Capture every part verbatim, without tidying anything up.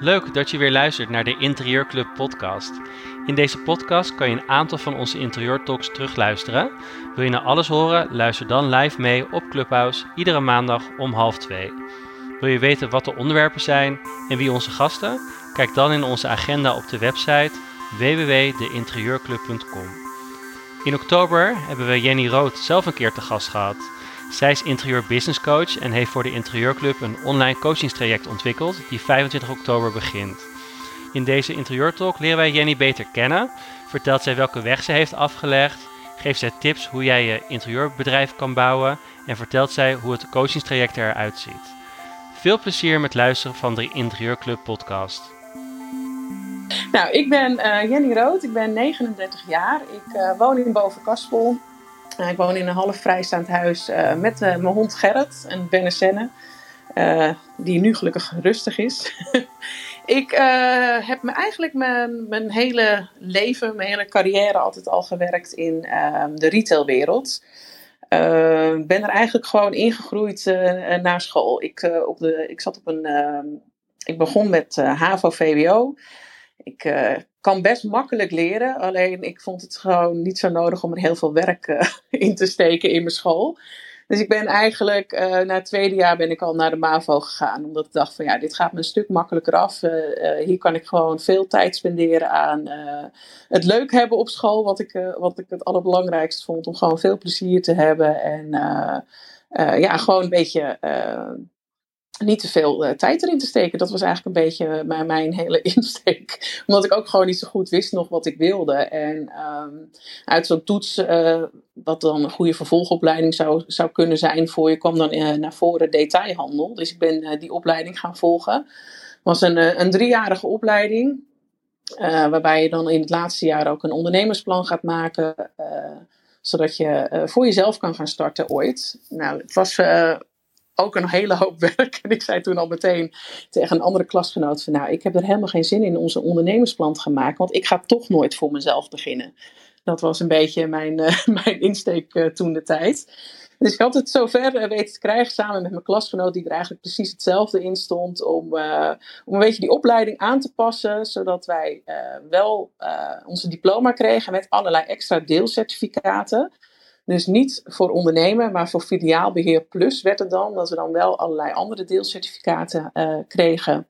Leuk dat je weer luistert naar de Interieur Club Podcast. In deze podcast kan je een aantal van onze Interieur Talks terugluisteren. Wil je nou alles horen? Luister dan live mee op Clubhouse iedere maandag om half twee. Wil je weten wat de onderwerpen zijn en wie onze gasten? Kijk dan in onze agenda op de website w w w punt de interieur club punt com. In oktober hebben we Jenny Rood zelf een keer te gast gehad. Zij is interieur business coach en heeft voor de Interieur Club een online coachingstraject ontwikkeld die vijfentwintig oktober begint. In deze Interieur Talk leren wij Jenny beter kennen, vertelt zij welke weg ze heeft afgelegd, geeft zij tips hoe jij je interieurbedrijf kan bouwen en vertelt zij hoe het coachingstraject eruit ziet. Veel plezier met luisteren van de Interieur Club podcast. Nou, ik ben uh, Jenny Rood, ik ben negenendertig jaar, ik uh, woon in Bovenkarspel. Uh, ik woon in een half vrijstaand huis uh, met uh, mijn hond Gerrit, een Bernasenne, uh, die nu gelukkig rustig is. ik uh, heb me eigenlijk mijn, mijn hele leven, mijn hele carrière altijd al gewerkt in uh, de retailwereld. Ik uh, ben er eigenlijk gewoon ingegroeid uh, na school. Ik, uh, op de, ik, zat op een, uh, ik begon met uh, H A V O V W O. Ik uh, kan best makkelijk leren, alleen ik vond het gewoon niet zo nodig om er heel veel werk uh, in te steken in mijn school. Dus ik ben eigenlijk, uh, na het tweede jaar ben ik al naar de MAVO gegaan. Omdat ik dacht van ja, dit gaat me een stuk makkelijker af. Uh, uh, hier kan ik gewoon veel tijd spenderen aan uh, het leuk hebben op school. Wat ik, uh, wat ik het allerbelangrijkst vond, om gewoon veel plezier te hebben. En uh, uh, ja, gewoon een beetje... Uh, niet te veel uh, tijd erin te steken. Dat was eigenlijk een beetje mijn, mijn hele insteek. Omdat ik ook gewoon niet zo goed wist nog wat ik wilde. En um, uit zo'n toets, uh, wat dan een goede vervolgopleiding zou, zou kunnen zijn voor je, kwam dan uh, naar voren detailhandel. Dus ik ben uh, die opleiding gaan volgen. Het was een, uh, een driejarige opleiding. Uh, waarbij je dan in het laatste jaar ook een ondernemersplan gaat maken. Uh, zodat je uh, voor jezelf kan gaan starten ooit. Nou, het was... Uh, Ook een hele hoop werk. En ik zei toen al meteen tegen een andere klasgenoot van nou, ik heb er helemaal geen zin in om zo'n ondernemersplan te gaan maken, want ik ga toch nooit voor mezelf beginnen. Dat was een beetje mijn, uh, mijn insteek uh, toen de tijd. Dus ik had het zover uh, weten te krijgen samen met mijn klasgenoot, die er eigenlijk precies hetzelfde in stond, om, uh, om een beetje die opleiding aan te passen, zodat wij uh, wel uh, onze diploma kregen met allerlei extra deelcertificaten. Dus niet voor ondernemen, maar voor filiaalbeheer plus werd het dan. Dat we dan wel allerlei andere deelcertificaten uh, kregen.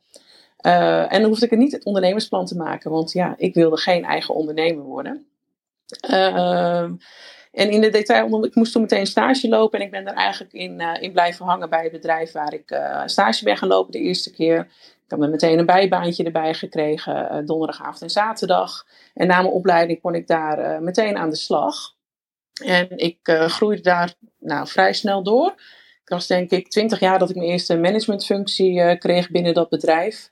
Uh, en dan hoefde ik er niet het ondernemersplan te maken. Want ja, ik wilde geen eigen ondernemer worden. Uh, en in de detail, ik moest toen meteen stage lopen. En ik ben daar eigenlijk in, uh, in blijven hangen bij het bedrijf waar ik uh, stage ben gaan lopen de eerste keer. Ik heb me meteen een bijbaantje erbij gekregen. Uh, donderdagavond en zaterdag. En na mijn opleiding kon ik daar uh, meteen aan de slag. En ik uh, groeide daar nou, vrij snel door. Ik was denk ik twintig jaar dat ik mijn eerste managementfunctie uh, kreeg binnen dat bedrijf.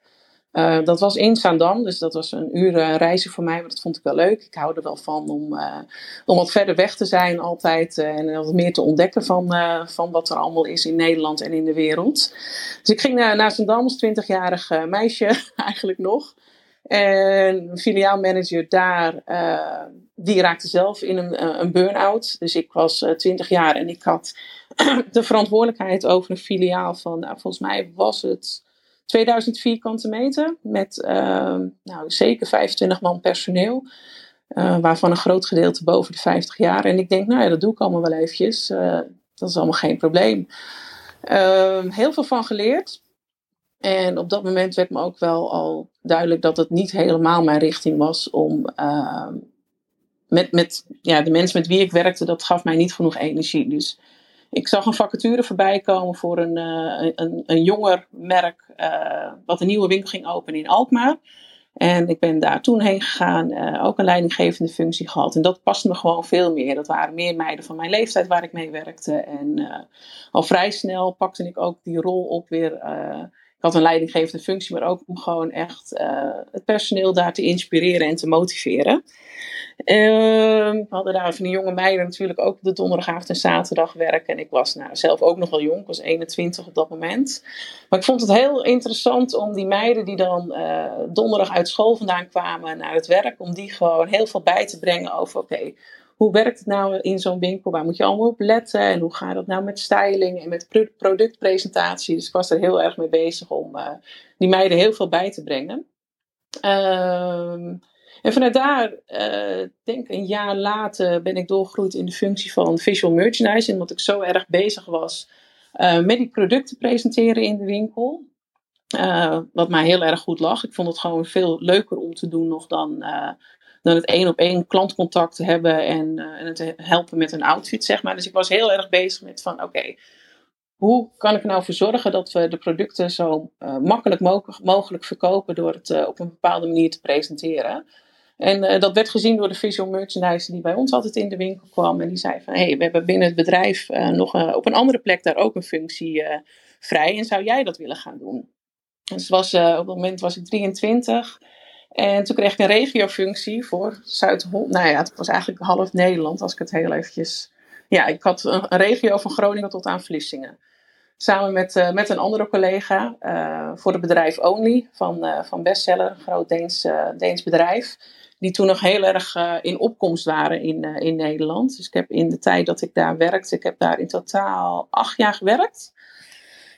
Uh, dat was in Zaandam, dus dat was een uur uh, reizen voor mij, maar dat vond ik wel leuk. Ik hou er wel van om, uh, om wat verder weg te zijn altijd uh, en wat meer te ontdekken van, uh, van wat er allemaal is in Nederland en in de wereld. Dus ik ging naar, naar Zaandam als twintigjarig uh, meisje eigenlijk nog. En een filiaalmanager daar, uh, die raakte zelf in een, een burn-out. Dus ik was uh, twintig jaar en ik had de verantwoordelijkheid over een filiaal van, nou, volgens mij was het tweeduizend vierkante meter. Met uh, nou, zeker vijfentwintig man personeel. Uh, waarvan een groot gedeelte boven de vijftig jaar. En ik denk, nou ja, dat doe ik allemaal wel eventjes. Uh, dat is allemaal geen probleem. Uh, heel veel van geleerd. En op dat moment werd me ook wel al duidelijk dat het niet helemaal mijn richting was om uh, met, met ja, de mensen met wie ik werkte, dat gaf mij niet genoeg energie. Dus ik zag een vacature voorbij komen voor een, uh, een, een jonger merk uh, wat een nieuwe winkel ging openen in Alkmaar. En ik ben daar toen heen gegaan, uh, ook een leidinggevende functie gehad. En dat paste me gewoon veel meer. Dat waren meer meiden van mijn leeftijd waar ik mee werkte. En uh, al vrij snel pakte ik ook die rol op weer... Uh, Ik had een leidinggevende functie, maar ook om gewoon echt uh, het personeel daar te inspireren en te motiveren. Uh, we hadden daar van die jonge meiden natuurlijk ook de donderdagavond en zaterdag werken. En ik was nou, zelf ook nog wel jong, ik was eenentwintig op dat moment. Maar ik vond het heel interessant om die meiden die dan uh, donderdag uit school vandaan kwamen naar het werk, om die gewoon heel veel bij te brengen over oké, okay, hoe werkt het nou in zo'n winkel? Waar moet je allemaal op letten? En hoe gaat dat nou met styling en met productpresentatie? Dus ik was er heel erg mee bezig om uh, die meiden heel veel bij te brengen. Um, en vanuit daar, uh, denk een jaar later, ben ik doorgegroeid in de functie van visual merchandising. Omdat ik zo erg bezig was uh, met die producten presenteren in de winkel. Uh, wat mij heel erg goed lag. Ik vond het gewoon veel leuker om te doen nog dan... Uh, dan het één op één klantcontact te hebben en, uh, en het helpen met een outfit, zeg maar. Dus ik was heel erg bezig met van, oké, okay, hoe kan ik er nou voor zorgen dat we de producten zo uh, makkelijk mo- mogelijk verkopen door het uh, op een bepaalde manier te presenteren. En uh, dat werd gezien door de visual merchandiser die bij ons altijd in de winkel kwam. En die zei van, hé, hey, we hebben binnen het bedrijf uh, nog uh, op een andere plek daar ook een functie uh, vrij. En zou jij dat willen gaan doen? Dus was, uh, op dat moment was ik drieëntwintig... En toen kreeg ik een regiofunctie voor Zuid-Holland. Nou ja, het was eigenlijk half Nederland, als ik het heel eventjes... Ja, ik had een, een regio van Groningen tot aan Vlissingen. Samen met, uh, met een andere collega uh, voor het bedrijf Only van, uh, van Bestseller, een groot Deens, uh, Deens bedrijf. Die toen nog heel erg uh, in opkomst waren in, uh, in Nederland. Dus ik heb in de tijd dat ik daar werkte, ik heb daar in totaal acht jaar gewerkt.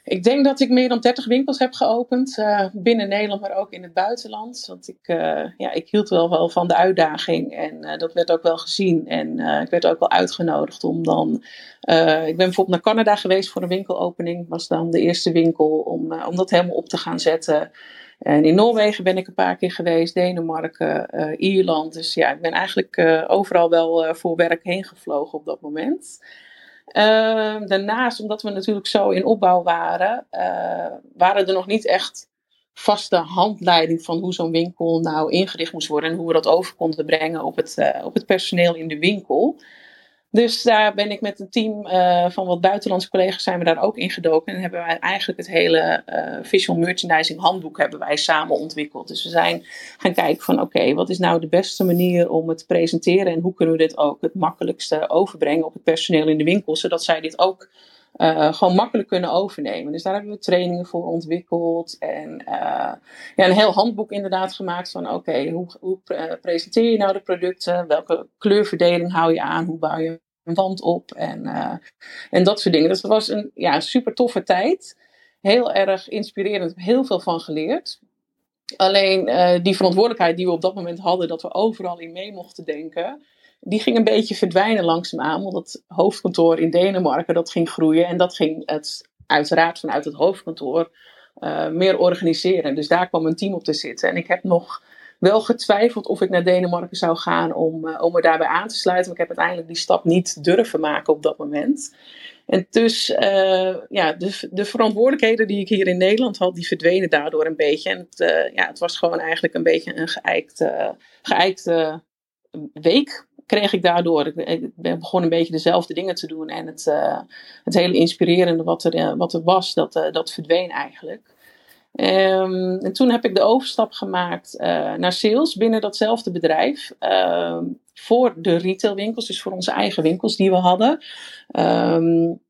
Ik denk dat ik meer dan dertig winkels heb geopend. Uh, binnen Nederland, maar ook in het buitenland. Want ik, uh, ja, ik hield wel, wel van de uitdaging. En uh, dat werd ook wel gezien. En uh, ik werd ook wel uitgenodigd om dan... Uh, ik ben bijvoorbeeld naar Canada geweest voor een winkelopening. Was dan de eerste winkel om, uh, om dat helemaal op te gaan zetten. En in Noorwegen ben ik een paar keer geweest. Denemarken, uh, Ierland. Dus ja, ik ben eigenlijk uh, overal wel uh, voor werk heen gevlogen op dat moment. Uh, daarnaast, omdat we natuurlijk zo in opbouw waren, uh, waren er nog niet echt vaste handleiding van hoe zo'n winkel nou ingericht moest worden en hoe we dat over konden brengen op het, uh, op het personeel in de winkel. Dus daar ben ik met een team uh, van wat buitenlandse collega's zijn we daar ook ingedoken en hebben wij eigenlijk het hele uh, visual merchandising handboek hebben wij samen ontwikkeld. Dus we zijn gaan kijken van oké, okay, wat is nou de beste manier om het te presenteren en hoe kunnen we dit ook het makkelijkste overbrengen op het personeel in de winkel, zodat zij dit ook uh, gewoon makkelijk kunnen overnemen. Dus daar hebben we trainingen voor ontwikkeld en uh, ja, een heel handboek inderdaad gemaakt van oké, okay, hoe, hoe pre- presenteer je nou de producten, welke kleurverdeling hou je aan, hoe bouw je een wand op en, uh, en dat soort dingen. Dus dat was een ja, super toffe tijd. Heel erg inspirerend. Ik heb heel veel van geleerd. Alleen uh, die verantwoordelijkheid die we op dat moment hadden, dat we overal in mee mochten denken, die ging een beetje verdwijnen langzaamaan. Want het hoofdkantoor in Denemarken, dat ging groeien. En dat ging het uiteraard vanuit het hoofdkantoor uh, meer organiseren. Dus daar kwam een team op te zitten. En ik heb nog wel getwijfeld of ik naar Denemarken zou gaan om, uh, om me daarbij aan te sluiten. Maar ik heb uiteindelijk die stap niet durven maken op dat moment. En dus uh, ja, de, de verantwoordelijkheden die ik hier in Nederland had, die verdwenen daardoor een beetje. En het, uh, ja, het was gewoon eigenlijk een beetje een geijkte, geijkte week kreeg ik daardoor. Ik, ik begon een beetje dezelfde dingen te doen. En het, uh, het hele inspirerende wat er, uh, wat er was, dat, uh, dat verdween eigenlijk. Um, en toen heb ik de overstap gemaakt uh, naar sales binnen datzelfde bedrijf. Uh, voor de retailwinkels, dus voor onze eigen winkels die we hadden. Um,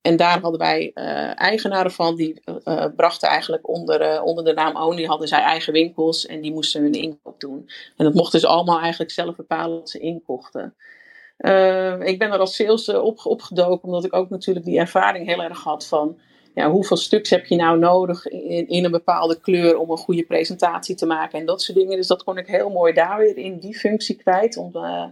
en daar hadden wij uh, eigenaren van, die uh, brachten eigenlijk onder, uh, onder de naam Only hadden zij eigen winkels en die moesten hun inkoop doen. En dat mochten ze allemaal eigenlijk zelf bepalen wat ze inkochten. Uh, ik ben er als sales uh, op, opgedoken, omdat ik ook natuurlijk die ervaring heel erg had van... Ja, hoeveel stuks heb je nou nodig in, in een bepaalde kleur om een goede presentatie te maken en dat soort dingen. Dus dat kon ik heel mooi daar weer in die functie kwijt. Om, uh,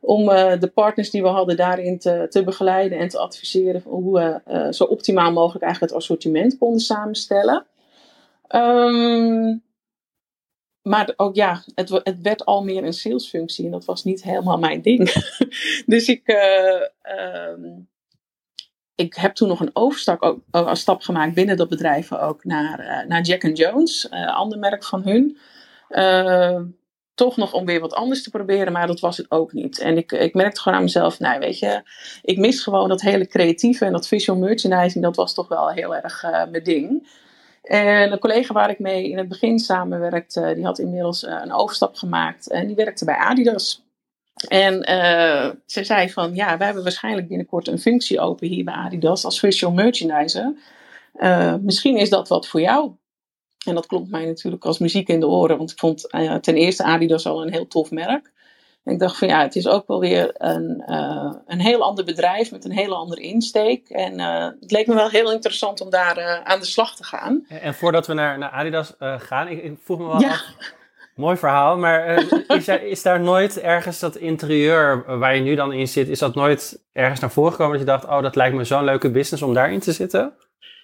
om uh, de partners die we hadden daarin te, te begeleiden en te adviseren hoe we uh, zo optimaal mogelijk eigenlijk het assortiment konden samenstellen. Um, maar ook ja, het, het werd al meer een salesfunctie en dat was niet helemaal mijn ding. Dus ik... Uh, um, Ik heb toen nog een overstap ook, een stap gemaakt binnen dat bedrijf ook naar, uh, naar Jack and Jones, een uh, ander merk van hun. Uh, toch nog om weer wat anders te proberen, maar dat was het ook niet. En ik, ik merkte gewoon aan mezelf, nou weet je, ik mis gewoon dat hele creatieve en dat visual merchandising, dat was toch wel heel erg uh, mijn ding. En een collega waar ik mee in het begin samenwerkte, die had inmiddels uh, een overstap gemaakt en die werkte bij Adidas. En uh, ze zei van, ja, wij hebben waarschijnlijk binnenkort een functie open hier bij Adidas als visual merchandiser. Uh, misschien is dat wat voor jou. En dat klonk mij natuurlijk als muziek in de oren, want ik vond uh, ten eerste Adidas al een heel tof merk. En ik dacht van ja, het is ook wel weer een, uh, een heel ander bedrijf met een hele andere insteek. En uh, het leek me wel heel interessant om daar uh, aan de slag te gaan. En voordat we naar, naar Adidas uh, gaan, ik, ik vroeg me wel ja. af, mooi verhaal, maar uh, is, er, is daar nooit ergens dat interieur uh, waar je nu dan in zit, is dat nooit ergens naar voren gekomen dat je dacht, oh dat lijkt me zo'n leuke business om daarin te zitten?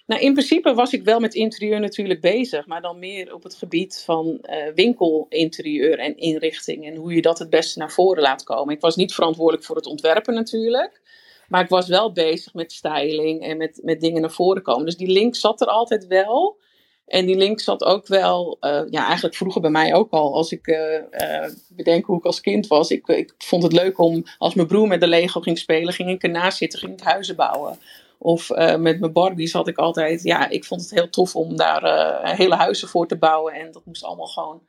Nou, in principe was ik wel met interieur natuurlijk bezig, maar dan meer op het gebied van uh, winkelinterieur en inrichting en hoe je dat het beste naar voren laat komen. Ik was niet verantwoordelijk voor het ontwerpen natuurlijk, maar ik was wel bezig met styling en met, met dingen naar voren komen. Dus die link zat er altijd wel en die link zat ook wel, uh, ja eigenlijk vroeger bij mij ook al, als ik uh, uh, bedenk hoe ik als kind was. Ik, ik vond het leuk om, als mijn broer met de Lego ging spelen, ging ik ernaast zitten, ging ik huizen bouwen. Of uh, met mijn Barbies had ik altijd... Ja, ik vond het heel tof om daar uh, hele huizen voor te bouwen. En dat moest allemaal gewoon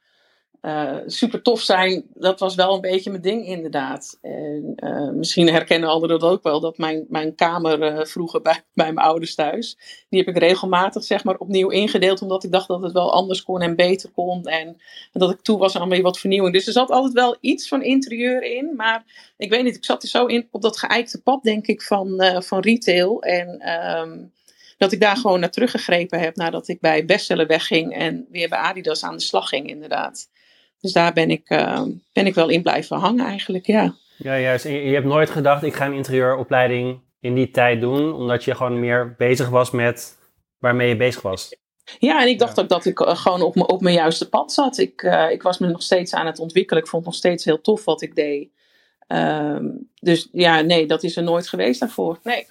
uh, super tof zijn. Dat was wel een beetje mijn ding inderdaad. En, uh, misschien herkennen anderen dat ook wel. Dat mijn, mijn kamer uh, vroeger bij, bij mijn ouders thuis... Die heb ik regelmatig zeg maar opnieuw ingedeeld. Omdat ik dacht dat het wel anders kon en beter kon. En, en dat ik toe was aan weer wat vernieuwing. Dus er zat altijd wel iets van interieur in. Maar ik weet niet, ik zat er zo in op dat geëikte pad denk ik van, uh, van retail. En um, dat ik daar gewoon naar teruggegrepen heb. Nadat ik bij Bestseller wegging en weer bij Adidas aan de slag ging inderdaad. Dus daar ben ik, uh, ben ik wel in blijven hangen eigenlijk, ja. Ja, juist. En je hebt nooit gedacht, ik ga een interieuropleiding in die tijd doen, omdat je gewoon meer bezig was met waarmee je bezig was. Ja, en ik dacht ja. ook dat ik uh, gewoon op, m- op mijn juiste pad zat. Ik, uh, ik was me nog steeds aan het ontwikkelen. Ik vond het nog steeds heel tof wat ik deed. Um, dus ja, nee, dat is er nooit geweest daarvoor. Nee.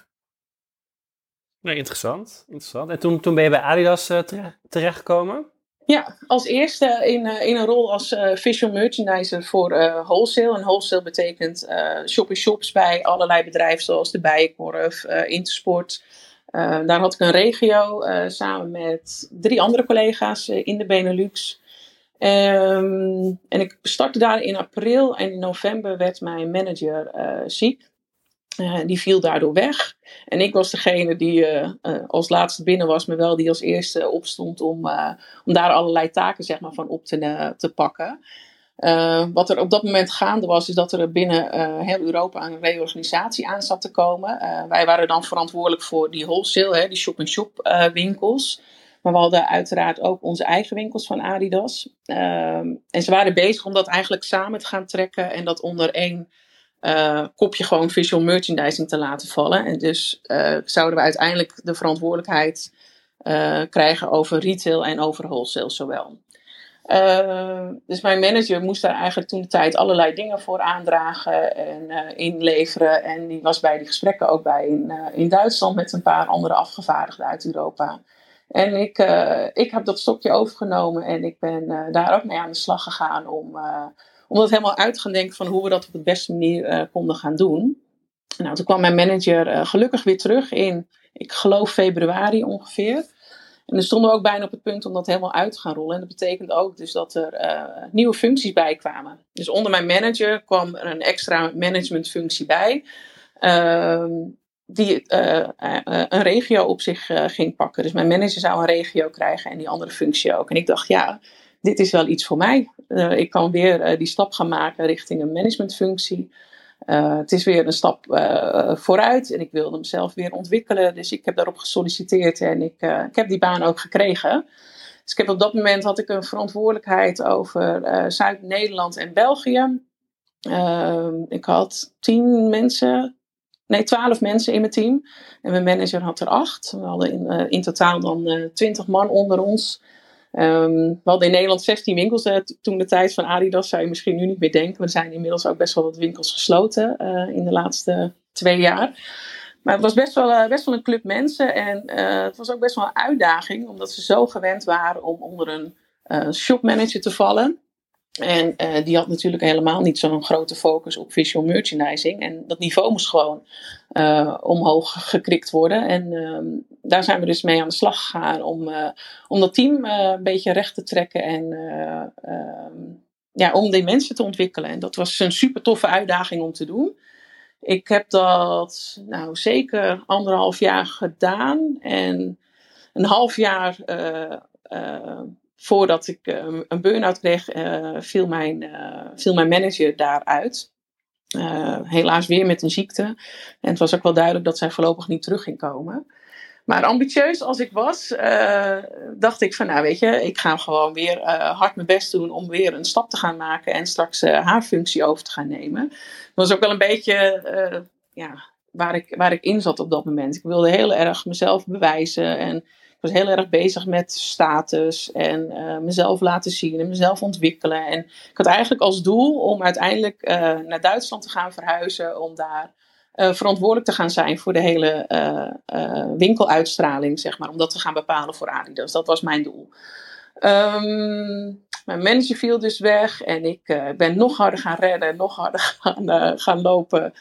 Nee, interessant. interessant. En toen, toen ben je bij Adidas uh, tere- terechtgekomen? Ja, als eerste in, in een rol als uh, visual merchandiser voor uh, wholesale. En wholesale betekent uh, shop-in-shops bij allerlei bedrijven zoals de Bijenkorf, uh, Intersport. Uh, daar had ik een regio uh, samen met drie andere collega's uh, in de Benelux. Um, en ik startte daar in april en in november werd mijn manager uh, ziek. Uh, die viel daardoor weg. En ik was degene die uh, uh, als laatste binnen was, maar wel die als eerste opstond om, uh, om daar allerlei taken zeg maar, van op te, uh, te pakken. Uh, wat er op dat moment gaande was, is dat er binnen uh, heel Europa een reorganisatie aan zat te komen. Uh, wij waren dan verantwoordelijk voor die wholesale, hè, die shop-in-shop uh, winkels. Maar we hadden uiteraard ook onze eigen winkels van Adidas. Uh, en ze waren bezig om dat eigenlijk samen te gaan trekken en dat onder één... Uh, kopje gewoon visual merchandising te laten vallen. En dus uh, zouden we uiteindelijk de verantwoordelijkheid uh, krijgen over retail en over wholesale zowel. Uh, dus mijn manager moest daar eigenlijk toen de tijd allerlei dingen voor aandragen en uh, inleveren. En die was bij die gesprekken ook bij in, uh, in Duitsland met een paar andere afgevaardigden uit Europa. En ik, uh, ik heb dat stokje overgenomen en ik ben uh, daar ook mee aan de slag gegaan om... Uh, Om dat helemaal uit te gaan denken van hoe we dat op de beste manier uh, konden gaan doen. Nou, toen kwam mijn manager uh, gelukkig weer terug in, ik geloof februari ongeveer. En dan stonden we ook bijna op het punt om dat helemaal uit te gaan rollen. En dat betekent ook dus dat er uh, nieuwe functies bij kwamen. Dus onder mijn manager kwam er een extra managementfunctie bij. Uh, die uh, uh, een regio op zich uh, ging pakken. Dus mijn manager zou een regio krijgen en die andere functie ook. En ik dacht ja... Dit is wel iets voor mij. Uh, ik kan weer uh, die stap gaan maken richting een managementfunctie. Uh, het is weer een stap uh, vooruit. En ik wilde hem zelf weer ontwikkelen. Dus ik heb daarop gesolliciteerd. En ik, uh, ik heb die baan ook gekregen. Dus ik heb op dat moment had ik een verantwoordelijkheid over uh, Zuid-Nederland en België. Uh, ik had tien mensen... Nee, twaalf mensen in mijn team. En mijn manager had er acht. We hadden in, uh, in totaal dan twintig uh, man onder ons... Um, we hadden in Nederland zestien winkels uh, t- toen de tijd van Adidas, zou je misschien nu niet meer denken, maar er zijn inmiddels ook best wel wat winkels gesloten uh, in de laatste twee jaar. Maar het was best wel, uh, best wel een club mensen en uh, het was ook best wel een uitdaging, omdat ze zo gewend waren om onder een uh, shopmanager te vallen. En uh, die had natuurlijk helemaal niet zo'n grote focus op visual merchandising. En dat niveau moest gewoon uh, omhoog gekrikt worden. En uh, daar zijn we dus mee aan de slag gegaan om, uh, om dat team uh, een beetje recht te trekken. En uh, uh, ja, om die mensen te ontwikkelen. En dat was een super toffe uitdaging om te doen. Ik heb dat nou zeker anderhalf jaar gedaan. En een half jaar... Uh, uh, voordat ik uh, een burn-out kreeg, uh, viel, mijn, uh, viel mijn manager daaruit. Uh, helaas weer met een ziekte. En het was ook wel duidelijk dat zij voorlopig niet terug ging komen. Maar ambitieus als ik was, uh, dacht ik van nou weet je, ik ga gewoon weer uh, hard mijn best doen om weer een stap te gaan maken en straks uh, haar functie over te gaan nemen. Dat was ook wel een beetje uh, ja, waar, ik, waar ik in zat op dat moment. Ik wilde heel erg mezelf bewijzen en ik was heel erg bezig met status en uh, mezelf laten zien en mezelf ontwikkelen. En ik had eigenlijk als doel om uiteindelijk uh, naar Duitsland te gaan verhuizen om daar... Uh, verantwoordelijk te gaan zijn voor de hele uh, uh, winkeluitstraling, zeg maar, om dat te gaan bepalen voor Adidas. Dat was mijn doel. Um, mijn manager viel dus weg en ik uh, ben nog harder gaan rennen, nog harder gaan, uh, gaan lopen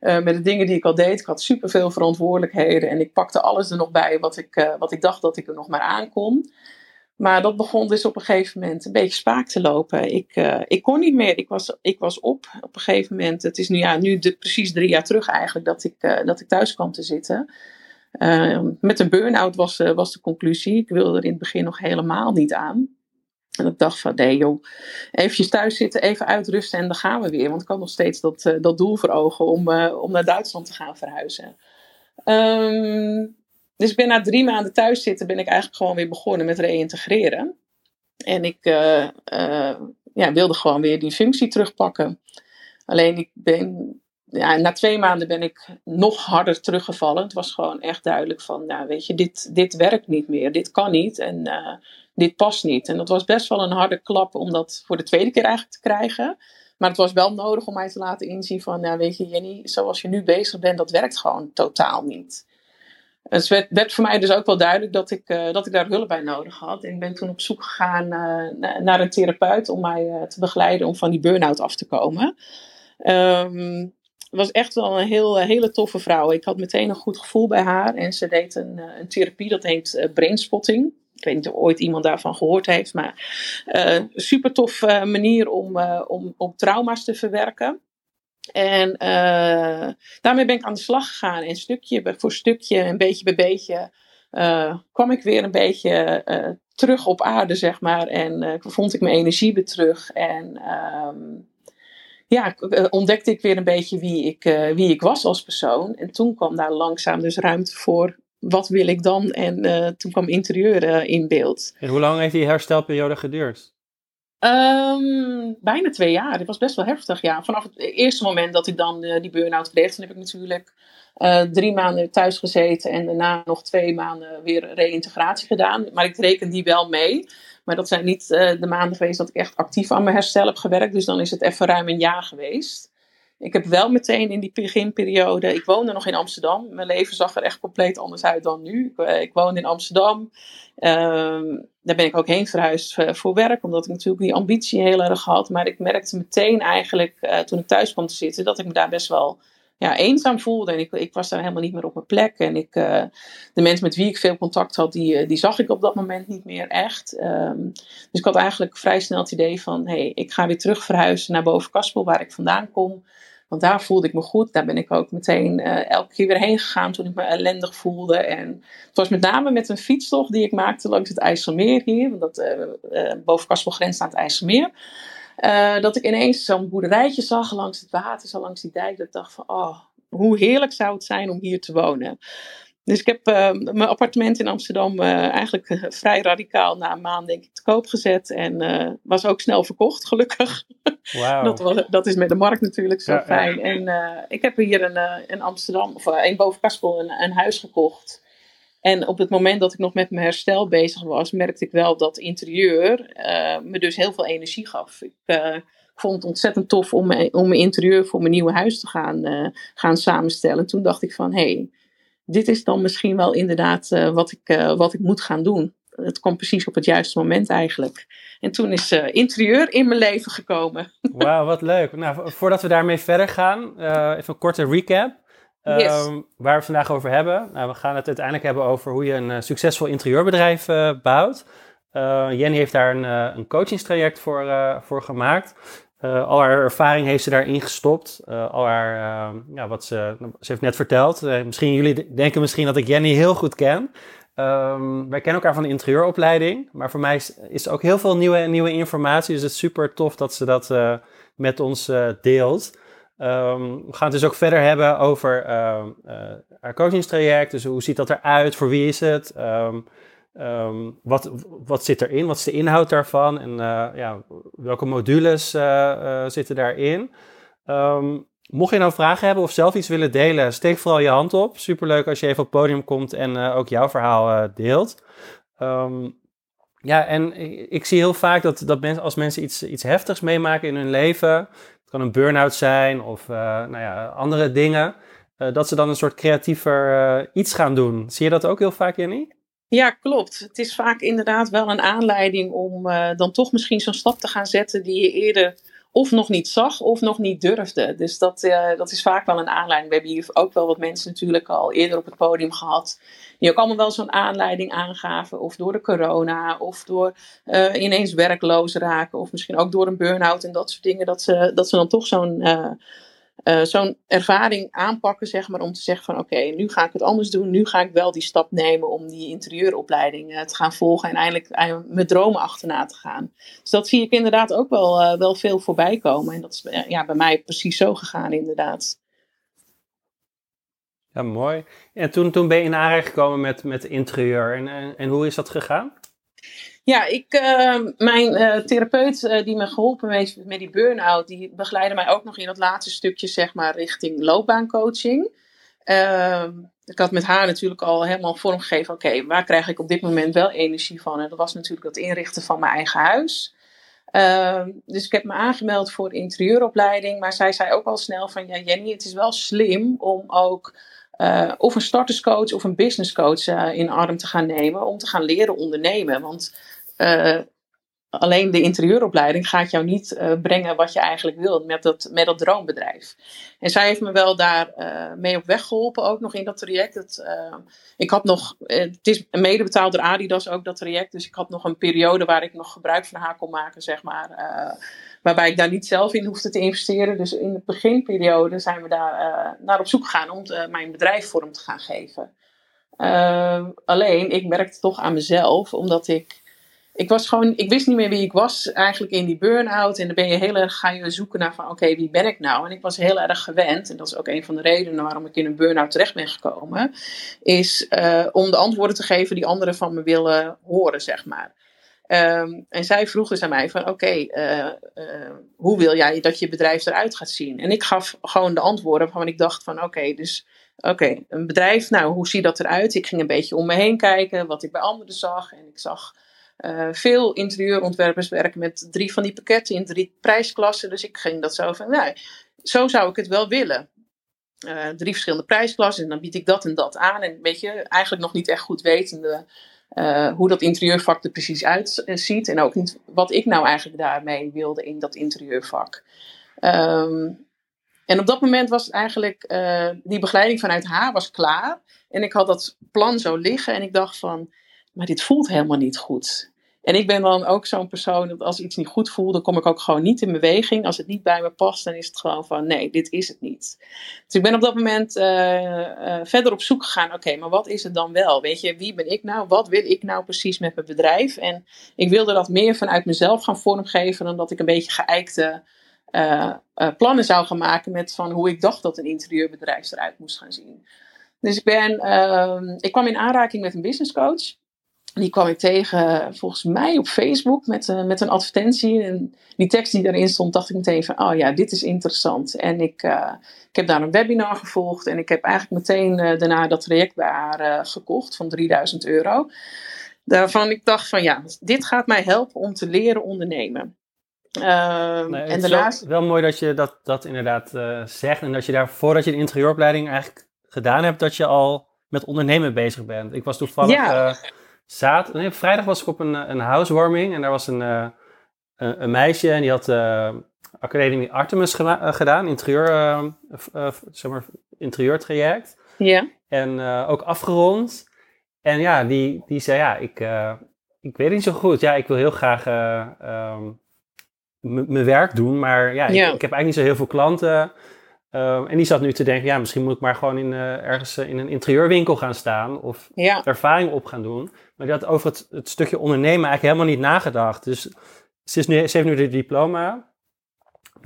uh, met de dingen die ik al deed. Ik had superveel verantwoordelijkheden en ik pakte alles er nog bij wat ik, uh, wat ik dacht dat ik er nog maar aan kon. Maar dat begon dus op een gegeven moment een beetje spaak te lopen. Ik, uh, ik kon niet meer. Ik was, ik was op. Op een gegeven moment, het is nu, ja, nu de, precies drie jaar terug eigenlijk dat ik, uh, dat ik thuis kwam te zitten. Uh, met een burn-out was, uh, was de conclusie. Ik wilde er in het begin nog helemaal niet aan. En ik dacht van nee joh, eventjes thuis zitten, even uitrusten en dan gaan we weer. Want ik had nog steeds dat, uh, dat doel voor ogen om, uh, om naar Duitsland te gaan verhuizen. Um, Dus ik ben na drie maanden thuis zitten, ben ik eigenlijk gewoon weer begonnen met reïntegreren. En ik uh, uh, ja, wilde gewoon weer die functie terugpakken. Alleen ik ben, ja, na twee maanden ben ik nog harder teruggevallen. Het was gewoon echt duidelijk van, nou weet je, dit, dit werkt niet meer. Dit kan niet en uh, dit past niet. En dat was best wel een harde klap om dat voor de tweede keer eigenlijk te krijgen. Maar het was wel nodig om mij te laten inzien van, nou weet je Jenny, zoals je nu bezig bent, dat werkt gewoon totaal niet. Het werd, werd voor mij dus ook wel duidelijk dat ik, uh, dat ik daar hulp bij nodig had. En ik ben toen op zoek gegaan uh, naar een therapeut om mij uh, te begeleiden om van die burn-out af te komen. Um, het was echt wel een heel, hele toffe vrouw. Ik had meteen een goed gevoel bij haar. En ze deed een, een therapie, dat heet uh, brainspotting. Ik weet niet of ooit iemand daarvan gehoord heeft. Maar een uh, super tof uh, manier om, uh, om, om trauma's te verwerken. En uh, daarmee ben ik aan de slag gegaan. En stukje voor stukje, een beetje bij beetje, uh, kwam ik weer een beetje uh, terug op aarde, zeg maar. En uh, vond ik mijn energie weer terug. En um, ja, ontdekte ik weer een beetje wie ik, uh, wie ik was als persoon. En toen kwam daar langzaam dus ruimte voor. Wat wil ik dan? En uh, toen kwam interieur uh, in beeld. En hoe lang heeft die herstelperiode geduurd? Um, bijna twee jaar. Het was best wel heftig, ja. Vanaf het eerste moment dat ik dan uh, die burn-out kreeg, toen heb ik natuurlijk uh, drie maanden thuis gezeten en daarna nog twee maanden weer reïntegratie gedaan. Maar ik reken die wel mee. Maar dat zijn niet uh, de maanden geweest dat ik echt actief aan mijn herstel heb gewerkt. Dus dan is het even ruim een jaar geweest. Ik heb wel meteen in die beginperiode... Ik woonde nog in Amsterdam. Mijn leven zag er echt compleet anders uit dan nu. Ik, ik woonde in Amsterdam. Um, daar ben ik ook heen verhuisd uh, voor werk. Omdat ik natuurlijk die ambitie heel erg had. Maar ik merkte meteen eigenlijk... Uh, toen ik thuis kwam te zitten... dat ik me daar best wel ja, eenzaam voelde. En ik, ik was daar helemaal niet meer op mijn plek. En ik, uh, de mensen met wie ik veel contact had... Die, die zag ik op dat moment niet meer echt. Um, dus ik had eigenlijk vrij snel het idee van... Hey, ik ga weer terug verhuizen naar Bovenkarspel... waar ik vandaan kom... Want daar voelde ik me goed. Daar ben ik ook meteen uh, elke keer weer heen gegaan toen ik me ellendig voelde. En het was met name met een fietstocht die ik maakte langs het IJsselmeer hier. Want dat, uh, uh, Bovenkarspel grenst aan het IJsselmeer. Uh, dat ik ineens zo'n boerderijtje zag langs het water, zo langs die dijk. Dat ik dacht van, oh, hoe heerlijk zou het zijn om hier te wonen. Dus ik heb uh, mijn appartement in Amsterdam uh, eigenlijk vrij radicaal na een maand denk ik te koop gezet. En uh, was ook snel verkocht, gelukkig. Wow. dat, was, dat is met de markt natuurlijk zo ja, fijn. Ja. En uh, ik heb hier in, uh, in Amsterdam, of uh, in Bovenkarspel een, een huis gekocht. En op het moment dat ik nog met mijn herstel bezig was, merkte ik wel dat interieur uh, me dus heel veel energie gaf. Ik uh, vond het ontzettend tof om, om mijn interieur voor mijn nieuwe huis te gaan, uh, gaan samenstellen. Toen dacht ik van, hé... Hey, dit is dan misschien wel inderdaad uh, wat, ik, uh, wat ik moet gaan doen. Het kwam precies op het juiste moment eigenlijk. En toen is uh, interieur in mijn leven gekomen. Wauw, wat leuk. Nou, voordat we daarmee verder gaan, uh, even een korte recap. Um, yes. Waar we het vandaag over hebben. Nou, we gaan het uiteindelijk hebben over hoe je een uh, succesvol interieurbedrijf uh, bouwt. Uh, Jenny heeft daar een, uh, een coachingstraject voor, uh, voor gemaakt. Uh, al haar ervaring heeft ze daarin gestopt. Uh, al haar, uh, ja, wat ze, ze heeft net verteld. Uh, misschien, jullie denken misschien dat ik Jenny heel goed ken. Um, wij kennen elkaar van de interieuropleiding, maar voor mij is, is er ook heel veel nieuwe, nieuwe informatie. Dus het is super tof dat ze dat uh, met ons uh, deelt. Um, we gaan het dus ook verder hebben over uh, uh, haar coachingstraject. Dus hoe ziet dat eruit? Voor wie is het? Um, um, wat, wat zit erin? Wat is de inhoud daarvan? En uh, ja, welke modules uh, uh, zitten daarin? Um, Mocht je nou vragen hebben of zelf iets willen delen, steek vooral je hand op. Superleuk als je even op het podium komt en uh, ook jouw verhaal uh, deelt. Um, ja, en ik zie heel vaak dat, dat mensen, als mensen iets, iets heftigs meemaken in hun leven, het kan een burn-out zijn of uh, nou ja, andere dingen, uh, dat ze dan een soort creatiever uh, iets gaan doen. Zie je dat ook heel vaak, Jenny? Ja, klopt. Het is vaak inderdaad wel een aanleiding om uh, dan toch misschien zo'n stap te gaan zetten die je eerder of nog niet zag of nog niet durfde. Dus dat, uh, dat is vaak wel een aanleiding. We hebben hier ook wel wat mensen natuurlijk al eerder op het podium gehad, die ook allemaal wel zo'n aanleiding aangaven. Of door de corona, of door uh, ineens werkloos raken, of misschien ook door een burn-out en dat soort dingen. Dat ze, dat ze dan toch zo'n, uh, uh, zo'n ervaring aanpakken, zeg maar, om te zeggen van oké, okay, nu ga ik het anders doen. Nu ga ik wel die stap nemen om die interieuropleiding uh, te gaan volgen en eindelijk uh, mijn dromen achterna te gaan. Dus dat zie ik inderdaad ook wel, uh, wel veel voorbij komen. En dat is uh, ja, bij mij precies zo gegaan inderdaad. Ja, mooi. En toen, toen ben je in aanraking gekomen met, met interieur. En, en, en hoe is dat gegaan? Ja, ik, uh, mijn uh, therapeut uh, die me geholpen heeft met die burn-out, die begeleidde mij ook nog in dat laatste stukje, zeg maar, richting loopbaancoaching. Uh, ik had met haar natuurlijk al helemaal vormgegeven, oké, okay, waar krijg ik op dit moment wel energie van? En dat was natuurlijk het inrichten van mijn eigen huis. Uh, dus ik heb me aangemeld voor de interieuropleiding, maar zij zei ook al snel van, ja Jenny, het is wel slim om ook Uh, of een starterscoach of een businesscoach uh, in arm te gaan nemen om te gaan leren ondernemen. Want uh, alleen de interieuropleiding gaat jou niet uh, brengen wat je eigenlijk wilt met dat, met dat droombedrijf. En zij heeft me wel daar uh, mee op weg geholpen, ook nog in dat traject. Het, uh, ik had nog, uh, het is mede betaald door Adidas ook, dat traject. Dus ik had nog een periode waar ik nog gebruik van haar kon maken, zeg maar. Uh, Waarbij ik daar niet zelf in hoefde te investeren. Dus in de beginperiode zijn we daar uh, naar op zoek gegaan om uh, mijn bedrijf vorm te gaan geven. Uh, alleen, ik merkte toch aan mezelf, omdat ik... Ik was gewoon, ik wist niet meer wie ik was eigenlijk in die burn-out. En dan ben je heel erg, ga je zoeken naar van oké, okay, wie ben ik nou? En ik was heel erg gewend, en dat is ook een van de redenen waarom ik in een burn-out terecht ben gekomen, is uh, om de antwoorden te geven die anderen van me willen horen, zeg maar. Um, en zij vroeg dus aan mij van oké, okay, uh, uh, hoe wil jij dat je bedrijf eruit gaat zien? En ik gaf gewoon de antwoorden waarvan ik dacht van oké, okay, dus oké, okay, een bedrijf, nou hoe ziet dat eruit? Ik ging een beetje om me heen kijken wat ik bij anderen zag. En ik zag uh, veel interieurontwerpers werken met drie van die pakketten in drie prijsklassen. Dus ik ging dat zo van, nou, zo zou ik het wel willen. Uh, drie verschillende prijsklassen en dan bied ik dat en dat aan. En weet je, eigenlijk nog niet echt goed wetende Uh, hoe dat interieurvak er precies uitziet. En ook niet wat ik nou eigenlijk daarmee wilde in dat interieurvak. Um, en op dat moment was het eigenlijk Uh, die begeleiding vanuit haar was klaar. En ik had dat plan zo liggen. En ik dacht van, maar dit voelt helemaal niet goed. En ik ben dan ook zo'n persoon, dat als iets niet goed voelt, dan kom ik ook gewoon niet in beweging. Als het niet bij me past, dan is het gewoon van, nee, dit is het niet. Dus ik ben op dat moment uh, uh, verder op zoek gegaan. Oké, okay, maar wat is het dan wel? Weet je, wie ben ik nou? Wat wil ik nou precies met mijn bedrijf? En ik wilde dat meer vanuit mezelf gaan vormgeven, dan dat ik een beetje geijkte uh, uh, plannen zou gaan maken met van hoe ik dacht dat een interieurbedrijf eruit moest gaan zien. Dus ik, ben, uh, ik kwam in aanraking met een businesscoach. Die kwam ik tegen volgens mij op Facebook met, uh, met een advertentie. En die tekst die daarin stond, dacht ik meteen van, oh ja, dit is interessant. En ik, uh, ik heb daar een webinar gevolgd. En ik heb eigenlijk meteen uh, daarna dat traject bij haar uh, gekocht van drieduizend euro. Daarvan ik dacht van, ja, dit gaat mij helpen om te leren ondernemen. Uh, nee, en daarnaast... Wel mooi dat je dat, dat inderdaad uh, zegt. En dat je daar, voordat je de interieuropleiding eigenlijk gedaan hebt, dat je al met ondernemen bezig bent. Ik was toevallig... Ja. Uh, Zaad, nee, vrijdag was ik op een, een housewarming en daar was een, uh, een, een meisje en die had uh, Academie Artemis gema- uh, gedaan, interieur, uh, uh, zeg maar, interieurtraject. Ja. En uh, ook afgerond. En ja, die, die zei, ja, ik, uh, ik weet niet zo goed. Ja, ik wil heel graag uh, um, m- mijn werk doen, maar ja, ik, ja. ik heb eigenlijk niet zo heel veel klanten. Uh, en die zat nu te denken, ja, misschien moet ik maar gewoon in, uh, ergens uh, in een interieurwinkel gaan staan of ja. ervaring op gaan doen. Maar die had over het, het stukje ondernemen eigenlijk helemaal niet nagedacht. Dus ze, is nu, ze heeft nu de diploma.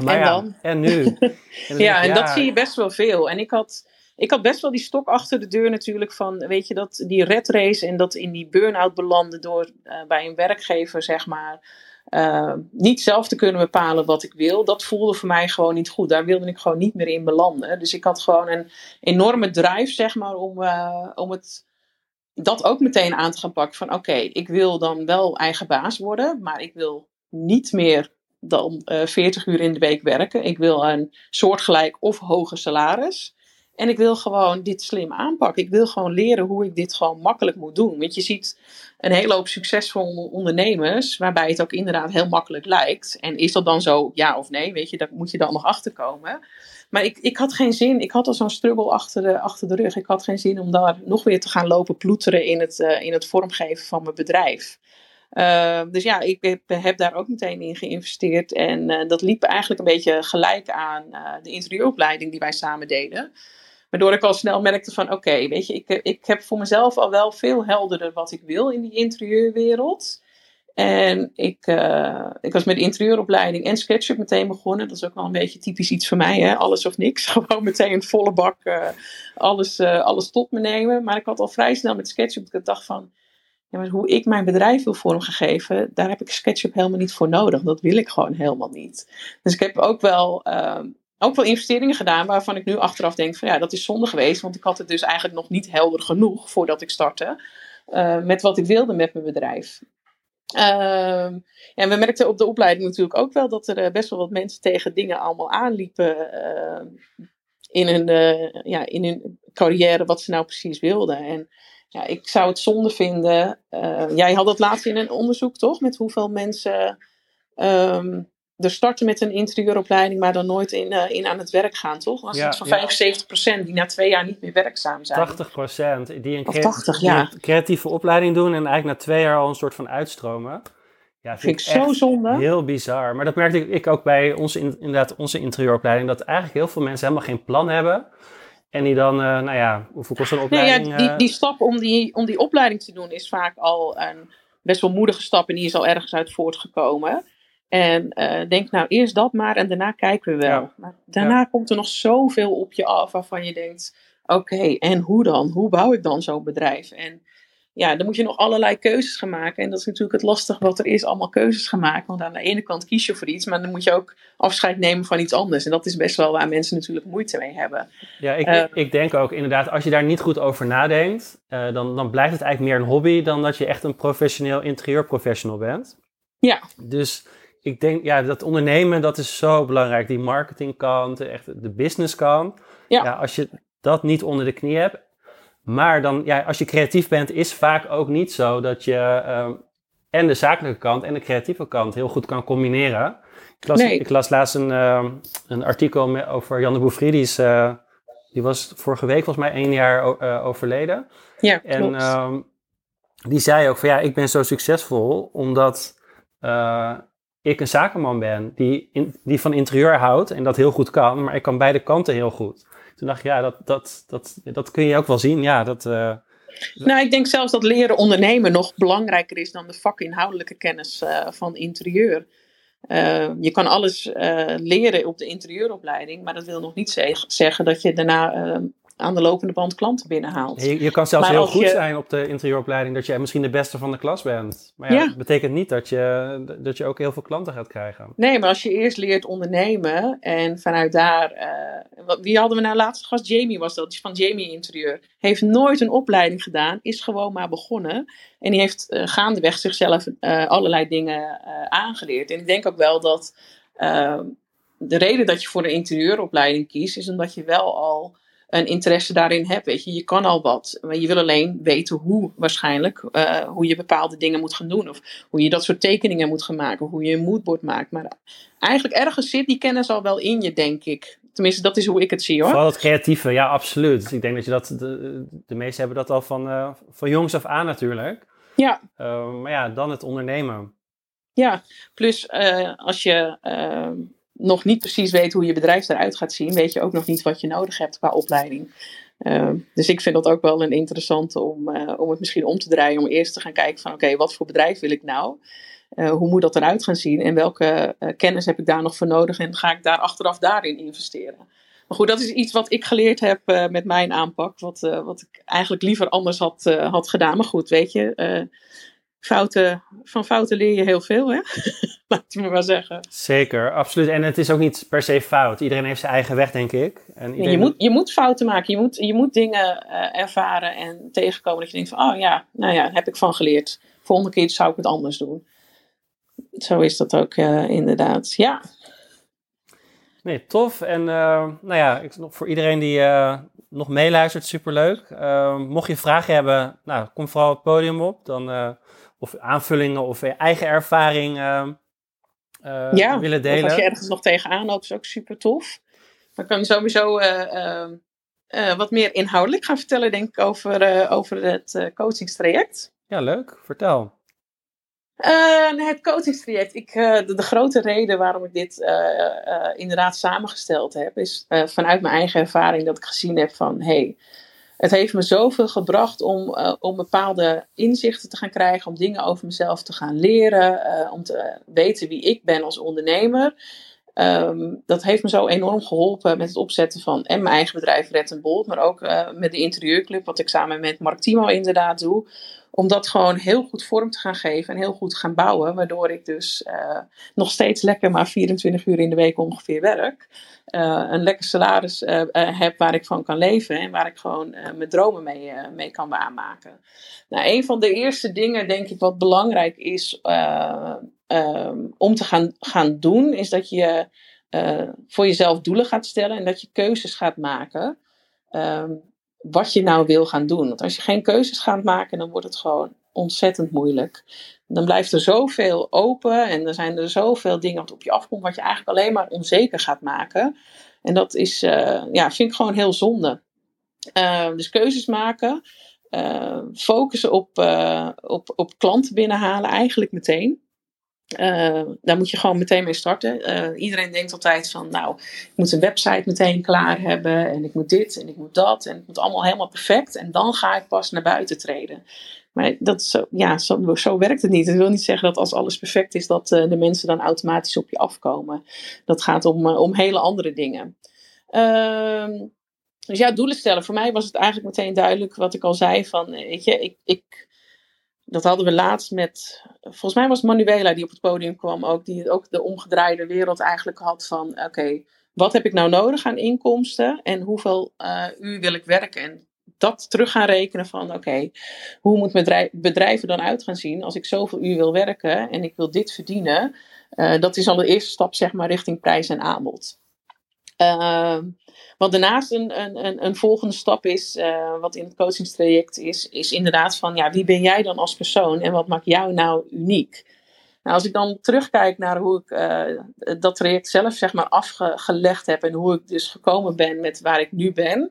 Maar en ja, dan? En nu? En dan ja, ik, ja, en dat zie je best wel veel. En ik had, ik had best wel die stok achter de deur natuurlijk van, weet je, dat die red race en dat in die burn-out belanden door uh, bij een werkgever, zeg maar. Uh, niet zelf te kunnen bepalen wat ik wil, dat voelde voor mij gewoon niet goed. Daar wilde ik gewoon niet meer in belanden. Dus ik had gewoon een enorme drive, zeg maar, om, uh, om het, dat ook meteen aan te gaan pakken. Van oké, okay, ik wil dan wel eigen baas worden, maar ik wil niet meer dan uh, veertig uur in de week werken. Ik wil een soortgelijk of hoger salaris. En ik wil gewoon dit slim aanpakken. Ik wil gewoon leren hoe ik dit gewoon makkelijk moet doen. Want je ziet een hele hoop succesvolle ondernemers, waarbij het ook inderdaad heel makkelijk lijkt. En is dat dan zo, ja of nee? Weet je, daar moet je dan nog achter komen. Maar ik, ik had geen zin. Ik had al zo'n struggle achter de, achter de rug. Ik had geen zin om daar nog weer te gaan lopen ploeteren in het, uh, in het vormgeven van mijn bedrijf. Uh, dus ja, ik heb, heb daar ook meteen in geïnvesteerd. En uh, dat liep eigenlijk een beetje gelijk aan uh, de interieuropleiding die wij samen deden. Waardoor ik al snel merkte van oké, okay, weet je, ik, ik heb voor mezelf al wel veel helderder wat ik wil in die interieurwereld. En ik, uh, ik was met de interieuropleiding en SketchUp meteen begonnen. Dat is ook wel een beetje typisch iets voor mij, hè? Alles of niks. Gewoon meteen een volle bak, uh, alles, uh, alles tot me nemen. Maar ik had al vrij snel met SketchUp dat ik dacht van, ja, maar hoe ik mijn bedrijf wil vormgegeven, daar heb ik SketchUp helemaal niet voor nodig. Dat wil ik gewoon helemaal niet. Dus ik heb ook wel... Uh, Ook wel investeringen gedaan waarvan ik nu achteraf denk van ja, dat is zonde geweest. Want ik had het dus eigenlijk nog niet helder genoeg voordat ik startte. Uh, met wat ik wilde met mijn bedrijf. Uh, en we merkten op de opleiding natuurlijk ook wel dat er best wel wat mensen tegen dingen allemaal aanliepen. Uh, in, hun, uh, ja, in hun carrière wat ze nou precies wilden. En ja, ik zou het zonde vinden. Uh, jij had dat laatst in een onderzoek toch? Met hoeveel mensen... Um, Er starten met een interieuropleiding, maar dan nooit in, uh, in aan het werk gaan, toch? Als ja, het van vijfenzeventig procent ja. die na twee jaar niet meer werkzaam zijn. tachtig procent die een, crea- tachtig, ja. die een creatieve opleiding doen en eigenlijk na twee jaar al een soort van uitstromen. Ja, vind, vind ik, ik zo zonde. Heel bizar. Maar dat merkte ik, ik ook bij onze, inderdaad, onze interieuropleiding, dat eigenlijk heel veel mensen helemaal geen plan hebben. En die dan, uh, nou ja, hoeveel kost een opleiding? Nee, ja, die, die stap om die, om die opleiding te doen is vaak al een best wel moedige stap en die is al ergens uit voortgekomen. En uh, denk nou eerst dat maar en daarna kijken we wel. Ja. Maar daarna ja. komt er nog zoveel op je af waarvan je denkt, oké, okay, en hoe dan? Hoe bouw ik dan zo'n bedrijf? En ja, dan moet je nog allerlei keuzes gaan maken. En dat is natuurlijk het lastige wat er is, allemaal keuzes gaan maken. Want aan de ene kant kies je voor iets, maar dan moet je ook afscheid nemen van iets anders. En dat is best wel waar mensen natuurlijk moeite mee hebben. Ja, ik, uh, ik denk ook inderdaad, als je daar niet goed over nadenkt, uh, dan, dan blijft het eigenlijk meer een hobby dan dat je echt een professioneel interieurprofessional bent. Ja. Dus... Ik denk, ja, dat ondernemen, dat is zo belangrijk. Die marketingkant, echt de businesskant. Ja. Ja, als je dat niet onder de knie hebt. Maar dan, ja, als je creatief bent, is vaak ook niet zo dat je... Um, en de zakelijke kant en de creatieve kant heel goed kan combineren. Ik las, nee. ik las laatst een, um, een artikel met, over Jan de Boefridis. Uh, die was vorige week volgens mij één jaar o- uh, overleden. Ja, klopt. En um, die zei ook van, ja, ik ben zo succesvol omdat... Uh, ik een zakenman ben die, in, die van interieur houdt en dat heel goed kan, maar ik kan beide kanten heel goed. Toen dacht ik, ja, dat, dat, dat, dat kun je ook wel zien. Ja, dat, uh, nou, ik denk zelfs dat leren ondernemen nog belangrijker is dan de vakinhoudelijke kennis uh, van interieur. Uh, je kan alles uh, leren op de interieuropleiding, maar dat wil nog niet zeg, zeggen dat je daarna uh, aan de lopende band klanten binnenhaalt. Je, je kan zelfs maar heel goed je... zijn op de interieuropleiding dat je misschien de beste van de klas bent. Maar ja, ja. dat betekent niet dat je, dat je ook heel veel klanten gaat krijgen. Nee, maar als je eerst leert ondernemen en vanuit daar... Uh, wat, wie hadden we nou laatst gast? Jamie was dat, van Jamie Interieur. Heeft nooit een opleiding gedaan, is gewoon maar begonnen. En die heeft uh, gaandeweg zichzelf uh, allerlei dingen uh, aangeleerd. En ik denk ook wel dat uh, de reden dat je voor een interieuropleiding kiest, is omdat je wel al een interesse daarin hebt, weet je. Je kan al wat, maar je wil alleen weten hoe waarschijnlijk, uh, hoe je bepaalde dingen moet gaan doen, of hoe je dat soort tekeningen moet gaan maken, hoe je een moodboard maakt. Maar eigenlijk ergens zit die kennis al wel in je, denk ik. Tenminste, dat is hoe ik het zie, hoor. Vooral het creatieve, ja, absoluut. Ik denk dat je dat, de, de meesten hebben dat al van, uh, van jongs af aan natuurlijk. Ja. Uh, maar ja, dan het ondernemen. Ja, plus uh, als je... Uh, nog niet precies weet hoe je bedrijf eruit gaat zien, weet je ook nog niet wat je nodig hebt qua opleiding. Uh, dus ik vind dat ook wel een interessante om, uh, om het misschien om te draaien. Om eerst te gaan kijken van oké, okay, wat voor bedrijf wil ik nou? Uh, hoe moet dat eruit gaan zien? En welke uh, kennis heb ik daar nog voor nodig? En ga ik daar achteraf daarin investeren? Maar goed, dat is iets wat ik geleerd heb uh, met mijn aanpak. Wat, uh, wat ik eigenlijk liever anders had, uh, had gedaan. Maar goed, weet je... Uh, Fouten, van fouten leer je heel veel, hè? Laten we maar zeggen. Zeker, absoluut. En het is ook niet per se fout. Iedereen heeft zijn eigen weg, denk ik. En iedereen... je, moet, je moet fouten maken. Je moet, je moet dingen uh, ervaren en tegenkomen dat je denkt van... oh ja, nou ja, daar heb ik van geleerd. Volgende keer zou ik het anders doen. Zo is dat ook uh, inderdaad, ja. Nee, tof. En uh, nou ja, ik, voor iedereen die... Uh... nog meeluistert, superleuk. Uh, mocht je vragen hebben, nou, kom vooral het podium op. Dan, uh, of aanvullingen of je eigen ervaring uh, uh, ja, willen delen. Ja, als je ergens nog tegenaan loopt, is ook super tof. Dan kan je sowieso uh, uh, uh, wat meer inhoudelijk gaan vertellen, denk ik, over, uh, over het uh, coachingstraject. Ja, leuk. Vertel. Uh, het coachingstraject. Ik, uh, de, de grote reden waarom ik dit uh, uh, inderdaad samengesteld heb, is uh, vanuit mijn eigen ervaring dat ik gezien heb van, hey, het heeft me zoveel gebracht om, uh, om bepaalde inzichten te gaan krijgen, om dingen over mezelf te gaan leren, uh, om te weten wie ik ben als ondernemer. Um, dat heeft me zo enorm geholpen met het opzetten van en mijn eigen bedrijf Red en Bold, maar ook uh, met de Interieurclub, wat ik samen met Mark Timo inderdaad doe. Om dat gewoon heel goed vorm te gaan geven en heel goed te gaan bouwen. Waardoor ik dus uh, nog steeds lekker maar vierentwintig uur in de week ongeveer werk. Uh, een lekker salaris uh, uh, heb waar ik van kan leven. En waar ik gewoon uh, mijn dromen mee, uh, mee kan waarmaken. Nou, een van de eerste dingen denk ik wat belangrijk is uh, um, om te gaan, gaan doen. Is dat je uh, voor jezelf doelen gaat stellen. En dat je keuzes gaat maken. Um, Wat je nou wil gaan doen. Want als je geen keuzes gaat maken, dan wordt het gewoon ontzettend moeilijk. Dan blijft er zoveel open en er zijn er zoveel dingen wat op je afkomt, wat je eigenlijk alleen maar onzeker gaat maken. En dat is, uh, ja, vind ik gewoon heel zonde. Uh, dus keuzes maken, uh, focussen op, uh, op, op klanten binnenhalen, eigenlijk meteen. Uh, daar moet je gewoon meteen mee starten. Uh, iedereen denkt altijd van, nou, ik moet een website meteen klaar hebben. En ik moet dit en ik moet dat. En het moet allemaal helemaal perfect. En dan ga ik pas naar buiten treden. Maar dat zo, ja, zo, zo werkt het niet. Ik wil niet zeggen dat als alles perfect is, dat uh, de mensen dan automatisch op je afkomen. Dat gaat om, uh, om hele andere dingen. Uh, dus ja, doelen stellen. Voor mij was het eigenlijk meteen duidelijk wat ik al zei. Van, weet je, ik... ik Dat hadden we laatst met, volgens mij was Manuela die op het podium kwam ook, die ook de omgedraaide wereld eigenlijk had van, oké, okay, wat heb ik nou nodig aan inkomsten en hoeveel uh, uur wil ik werken? En dat terug gaan rekenen van, oké, okay, hoe moet mijn bedrijf er dan uit gaan zien als ik zoveel uur wil werken en ik wil dit verdienen? Uh, dat is al de eerste stap, zeg maar, richting prijs en aanbod. Uh, wat daarnaast een, een, een, een volgende stap is, uh, wat in het coachingstraject is, is inderdaad van, ja, wie ben jij dan als persoon en wat maakt jou nou uniek? Nou, als ik dan terugkijk naar hoe ik uh, dat traject zelf, zeg maar, afgelegd heb en hoe ik dus gekomen ben met waar ik nu ben.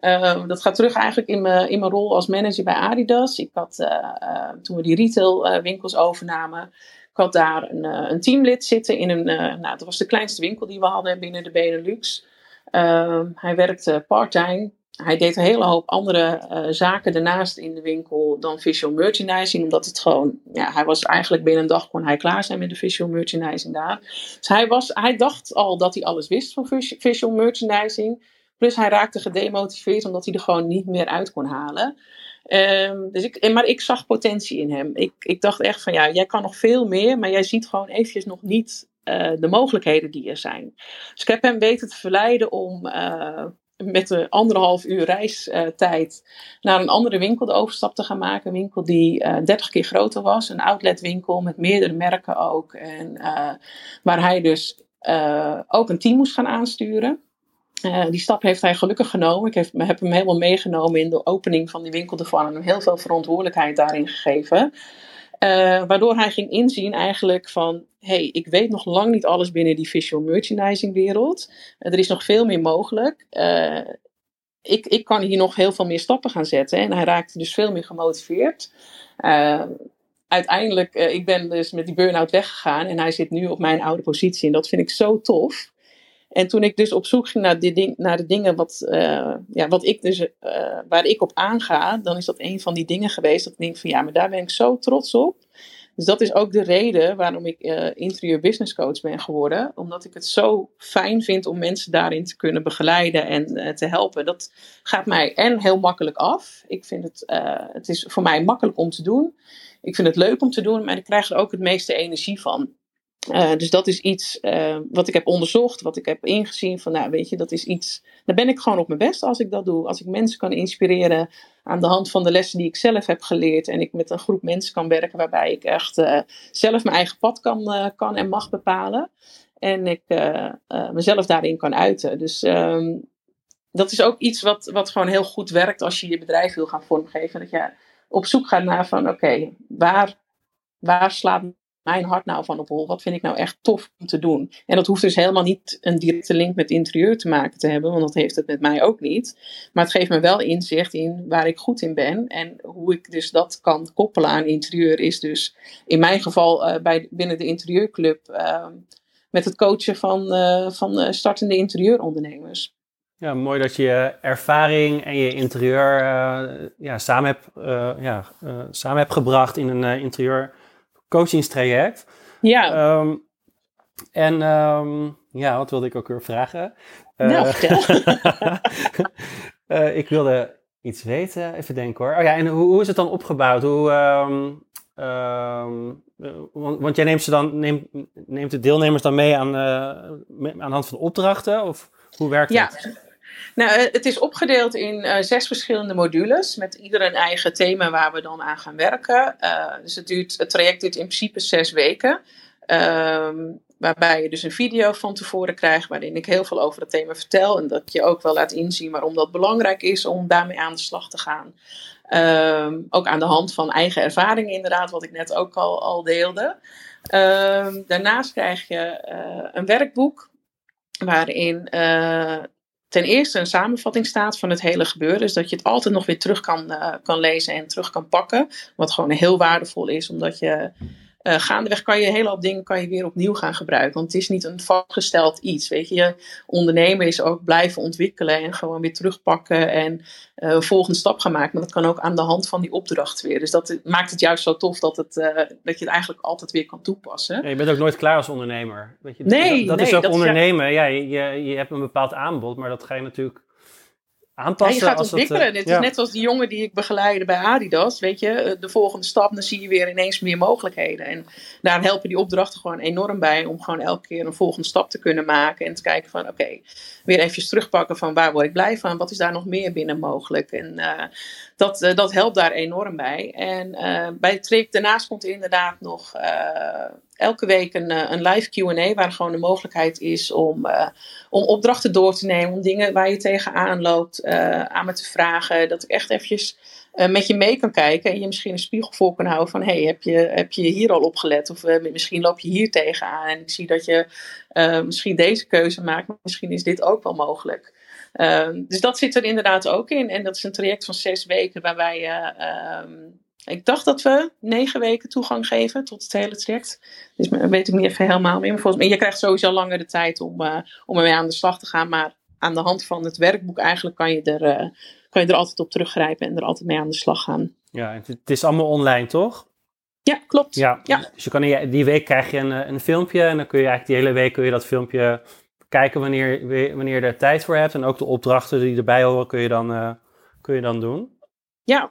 Uh, dat gaat terug eigenlijk in mijn, in mijn rol als manager bij Adidas. Ik had, uh, uh, toen we die retailwinkels overnamen, ik had daar een, een teamlid zitten in een, uh, nou, dat was de kleinste winkel die we hadden binnen de Benelux. Uh, hij werkte part-time. Hij deed een hele hoop andere uh, zaken daarnaast in de winkel dan visual merchandising. Omdat het gewoon, ja, hij was eigenlijk binnen een dag kon hij klaar zijn met de visual merchandising daar. Dus hij, was, hij dacht al dat hij alles wist van visual merchandising. Plus hij raakte gedemotiveerd omdat hij er gewoon niet meer uit kon halen. Um, dus ik, maar ik zag potentie in hem. Ik, ik dacht echt van, ja, jij kan nog veel meer, maar jij ziet gewoon eventjes nog niet uh, de mogelijkheden die er zijn. Dus ik heb hem weten te verleiden om uh, met de anderhalf uur reistijd naar een andere winkel de overstap te gaan maken. Een winkel die uh, dertig keer groter was. Een outletwinkel met meerdere merken ook. En, uh, waar hij dus uh, ook een team moest gaan aansturen. Uh, die stap heeft hij gelukkig genomen. Ik heb, heb hem helemaal meegenomen in de opening van die winkel ervan. En hem heel veel verantwoordelijkheid daarin gegeven. Uh, waardoor hij ging inzien eigenlijk van... hey, ik weet nog lang niet alles binnen die visual merchandising wereld. Uh, er is nog veel meer mogelijk. Uh, ik, ik kan hier nog heel veel meer stappen gaan zetten. En hij raakte dus veel meer gemotiveerd. Uh, uiteindelijk, uh, ik ben dus met die burn-out weggegaan. En hij zit nu op mijn oude positie. En dat vind ik zo tof. En toen ik dus op zoek ging naar, ding, naar de dingen wat, uh, ja, wat ik dus, uh, waar ik op aanga, dan is dat een van die dingen geweest. Dat ik denk van ja, maar daar ben ik zo trots op. Dus dat is ook de reden waarom ik uh, interieur business coach ben geworden. Omdat ik het zo fijn vind om mensen daarin te kunnen begeleiden en uh, te helpen. Dat gaat mij en heel makkelijk af. Ik vind het, uh, het is voor mij makkelijk om te doen. Ik vind het leuk om te doen, maar ik krijg er ook het meeste energie van. Uh, dus dat is iets uh, wat ik heb onderzocht, wat ik heb ingezien. Van, nou, weet je, dat is iets. Daar ben ik gewoon op mijn best als ik dat doe. Als ik mensen kan inspireren aan de hand van de lessen die ik zelf heb geleerd. En ik met een groep mensen kan werken waarbij ik echt uh, zelf mijn eigen pad kan, uh, kan en mag bepalen. En ik uh, uh, mezelf daarin kan uiten. Dus um, dat is ook iets wat, wat gewoon heel goed werkt als je je bedrijf wil gaan vormgeven. Dat je op zoek gaat naar van oké, okay, waar, waar slaat mijn hart nou van op hol? Wat vind ik nou echt tof om te doen? En dat hoeft dus helemaal niet een directe link met interieur te maken te hebben. Want dat heeft het met mij ook niet. Maar het geeft me wel inzicht in waar ik goed in ben. En hoe ik dus dat kan koppelen aan interieur is dus in mijn geval uh, bij, binnen de Interieurclub. Uh, met het coachen van, uh, van uh, startende interieurondernemers. Ja, mooi dat je je ervaring en je interieur uh, ja, samen, hebt, uh, ja, uh, samen hebt gebracht in een uh, interieur... coachingstraject. Ja. Um, en um, ja, wat wilde ik ook weer vragen? Uh, nou, vertel. uh, ik wilde iets weten. Even denken hoor. Oh ja, en hoe, hoe is het dan opgebouwd? Hoe, um, um, want, want jij neemt, ze dan, neemt, neemt de deelnemers dan mee aan, uh, mee, aan de hand van opdrachten? Of hoe werkt ja. dat? Nou, het is opgedeeld in uh, zes verschillende modules met ieder een eigen thema waar we dan aan gaan werken. Uh, dus het, duurt, het traject duurt in principe zes weken, uh, waarbij je dus een video van tevoren krijgt waarin ik heel veel over het thema vertel en dat je ook wel laat inzien waarom dat belangrijk is om daarmee aan de slag te gaan. Uh, ook aan de hand van eigen ervaring inderdaad, wat ik net ook al, al deelde. Uh, daarnaast krijg je uh, een werkboek waarin... Uh, Ten eerste een samenvatting staat van het hele gebeuren. Dus dat je het altijd nog weer terug kan, uh, kan lezen en terug kan pakken. Wat gewoon heel waardevol is. Omdat je uh, gaandeweg kan je een hele hoop dingen kan je weer opnieuw gaan gebruiken. Want het is niet een vastgesteld iets. Weet je, je ondernemen is ook blijven ontwikkelen. En gewoon weer terugpakken. En uh, een volgende stap gaan maken. Maar dat kan ook aan de hand van die opdracht weer. Dus dat maakt het juist zo tof dat, het, uh, dat je het eigenlijk altijd weer kan toepassen. Ja, je bent ook nooit klaar als ondernemer. Weet je, nee, dat, dat nee, is ook dat ondernemen. Is, ja, ja je, je hebt een bepaald aanbod. Maar dat ga je natuurlijk... aanpassen. Ja, je gaat als ontwikkelen. Het uh, ja. is net als die jongen die ik begeleidde bij Adidas. Weet je, de volgende stap, dan zie je weer ineens meer mogelijkheden. En daar helpen die opdrachten gewoon enorm bij om gewoon elke keer een volgende stap te kunnen maken. En te kijken van oké, okay, weer even terugpakken van waar word ik blij van? Wat is daar nog meer binnen mogelijk? En uh, dat, uh, dat helpt daar enorm bij. En uh, bij het traject daarnaast komt er inderdaad nog... Uh, Elke week een, een live Q en A waar gewoon de mogelijkheid is om, uh, om opdrachten door te nemen. Om dingen waar je tegenaan loopt uh, aan me te vragen. Dat ik echt eventjes uh, met je mee kan kijken. En je misschien een spiegel voor kan houden van hey, heb je, heb je hier al op gelet? Of uh, misschien loop je hier tegenaan. En ik zie dat je uh, misschien deze keuze maakt. Maar misschien is dit ook wel mogelijk. Uh, dus dat zit er inderdaad ook in. En dat is een traject van zes weken waarbij je... Uh, um, Ik dacht dat we negen weken toegang geven tot het hele traject. Dus dat weet ik niet even helemaal meer. Maar volgens mij, je krijgt sowieso langer de tijd om, uh, om ermee aan de slag te gaan. Maar aan de hand van het werkboek eigenlijk kan je er, uh, kan je er altijd op teruggrijpen en er altijd mee aan de slag gaan. Ja, het is allemaal online, toch? Ja, klopt. Ja, ja. Dus je kan, die week krijg je een, een filmpje en dan kun je eigenlijk die hele week kun je dat filmpje kijken wanneer, wanneer je er tijd voor hebt. En ook de opdrachten die erbij horen kun je dan, uh, kun je dan doen. Ja,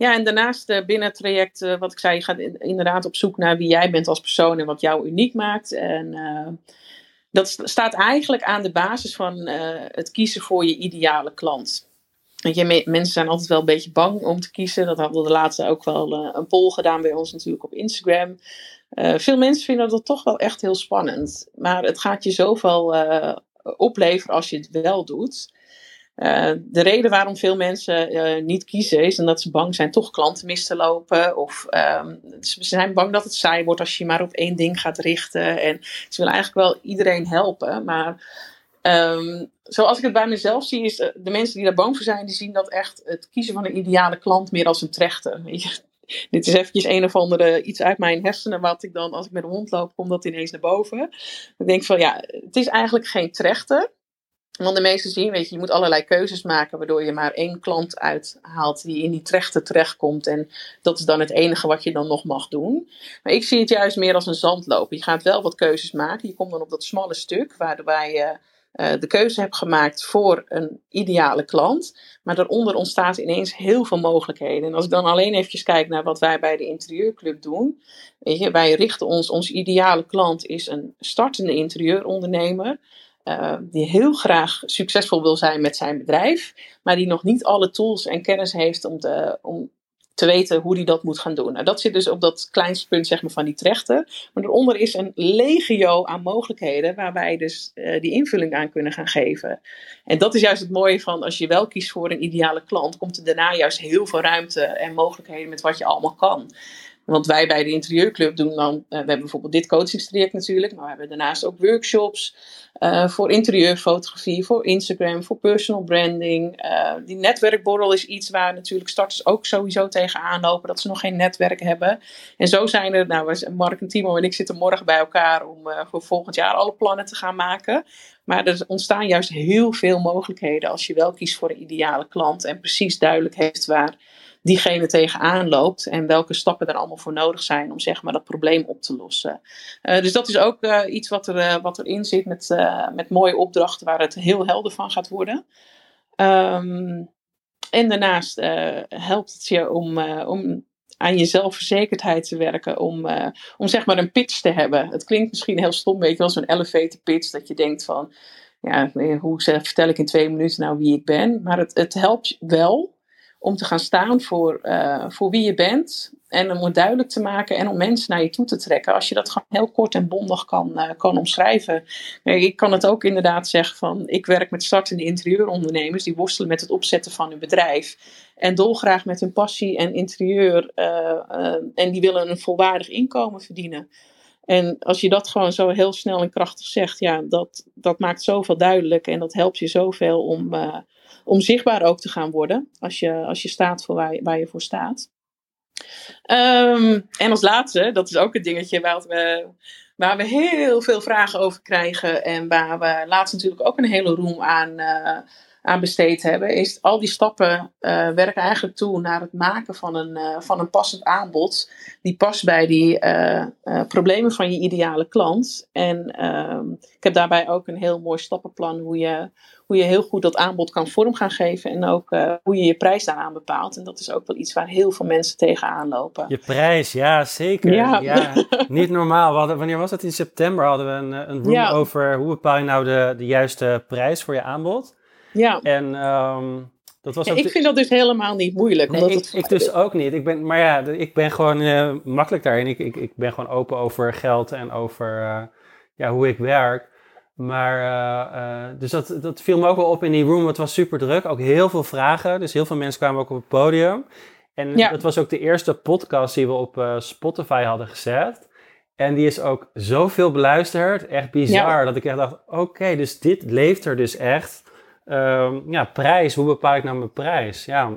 Ja, en daarnaast binnen het traject, wat ik zei, je gaat inderdaad op zoek naar wie jij bent als persoon en wat jou uniek maakt. En uh, dat staat eigenlijk aan de basis van uh, het kiezen voor je ideale klant. Weet je, me- mensen zijn altijd wel een beetje bang om te kiezen. Dat hadden we de laatste ook wel uh, een poll gedaan bij ons natuurlijk op Instagram. Uh, veel mensen vinden dat toch wel echt heel spannend. Maar het gaat je zoveel uh, opleveren als je het wel doet. Uh, de reden waarom veel mensen uh, niet kiezen is omdat ze bang zijn toch klanten mis te lopen. Of um, ze zijn bang dat het saai wordt als je maar op één ding gaat richten. En ze willen eigenlijk wel iedereen helpen. Maar um, zoals ik het bij mezelf zie, is uh, de mensen die daar bang voor zijn, die zien dat echt het kiezen van een ideale klant meer als een trechter. Dit is eventjes een of andere iets uit mijn hersenen wat ik dan als ik met een hond loop, komt dat ineens naar boven. Ik denk van ja, het is eigenlijk geen trechter. Want de meesten zien, weet je, je moet allerlei keuzes maken waardoor je maar één klant uithaalt die in die trechter terechtkomt. En dat is dan het enige wat je dan nog mag doen. Maar ik zie het juist meer als een zandloper. Je gaat wel wat keuzes maken. Je komt dan op dat smalle stuk waarbij je uh, de keuze hebt gemaakt voor een ideale klant. Maar daaronder ontstaat ineens heel veel mogelijkheden. En als ik dan alleen eventjes kijk naar wat wij bij de Interieurclub doen. Weet je, wij richten ons, onze ideale klant is een startende interieurondernemer. Uh, die heel graag succesvol wil zijn met zijn bedrijf, maar die nog niet alle tools en kennis heeft om te, om te weten hoe die dat moet gaan doen. Nou, dat zit dus op dat kleinste punt zeg maar, van die trechter. Maar daaronder is een legio aan mogelijkheden waar wij dus uh, die invulling aan kunnen gaan geven. En dat is juist het mooie van als je wel kiest voor een ideale klant, komt er daarna juist heel veel ruimte en mogelijkheden met wat je allemaal kan. Want wij bij de Interieurclub doen dan, uh, we hebben bijvoorbeeld dit coachingstraject natuurlijk, maar we hebben daarnaast ook workshops uh, voor interieurfotografie, voor Instagram, voor personal branding. Uh, die netwerkborrel is iets waar natuurlijk starters ook sowieso tegenaan lopen, dat ze nog geen netwerk hebben. En zo zijn er, nou Mark en Timo en ik zitten morgen bij elkaar om uh, voor volgend jaar alle plannen te gaan maken. Maar er ontstaan juist heel veel mogelijkheden als je wel kiest voor een ideale klant en precies duidelijk heeft waar diegene tegenaan loopt en welke stappen er allemaal voor nodig zijn om zeg maar dat probleem op te lossen. Uh, dus dat is ook uh, iets wat, er, uh, wat erin zit met, uh, met mooie opdrachten waar het heel helder van gaat worden. Um, en daarnaast uh, helpt het je om, uh, om aan je zelfverzekerdheid te werken, om, uh, om zeg maar een pitch te hebben. Het klinkt misschien heel stom, weet je wel, zo'n elevator pitch dat je denkt van, ja, hoe zeg, vertel ik in twee minuten nou wie ik ben? Maar het, het helpt wel om te gaan staan voor, uh, voor wie je bent en om het duidelijk te maken en om mensen naar je toe te trekken. Als je dat gewoon heel kort en bondig kan, uh, kan omschrijven. Nee, ik kan het ook inderdaad zeggen van, ik werk met startende interieurondernemers die worstelen met het opzetten van hun bedrijf. En dolgraag met hun passie en interieur uh, uh, en die willen een volwaardig inkomen verdienen. En als je dat gewoon zo heel snel en krachtig zegt, ja, dat, dat maakt zoveel duidelijk en dat helpt je zoveel om Uh, om zichtbaar ook te gaan worden als je, als je staat voor waar, je, waar je voor staat. Um, en als laatste, dat is ook het dingetje waar we, waar we heel veel vragen over krijgen en waar we laatst natuurlijk ook een hele roem aan, uh, aan besteed hebben, is al die stappen uh, werken eigenlijk toe naar het maken van een, uh, van een passend aanbod die past bij die uh, uh, problemen van je ideale klant. En uh, ik heb daarbij ook een heel mooi stappenplan hoe je Hoe je heel goed dat aanbod kan vorm gaan geven. En ook uh, hoe je je prijs daaraan bepaalt. En dat is ook wel iets waar heel veel mensen tegenaan lopen. Je prijs, ja, zeker. Ja. Ja, niet normaal. We hadden, wanneer was dat? In september hadden we een, een room ja. over hoe bepaal je nou de, de juiste prijs voor je aanbod. Ja. En um, dat was ook ja, ik de... vind dat dus helemaal niet moeilijk. Nee, omdat ik, het... ik dus ook niet. Ik ben, maar ja, ik ben gewoon uh, makkelijk daarin. Ik, ik, ik ben gewoon open over geld en over uh, ja, hoe ik werk. Maar, uh, uh, dus dat, dat viel me ook wel op in die room. Het was super druk. Ook heel veel vragen. Dus heel veel mensen kwamen ook op het podium. En ja. dat was ook de eerste podcast die we op uh, Spotify hadden gezet. En die is ook zoveel beluisterd. Echt bizar. Ja. Dat ik echt dacht, oké, okay, dus dit leeft er dus echt. Um, ja, prijs. Hoe bepaal ik nou mijn prijs? Ja.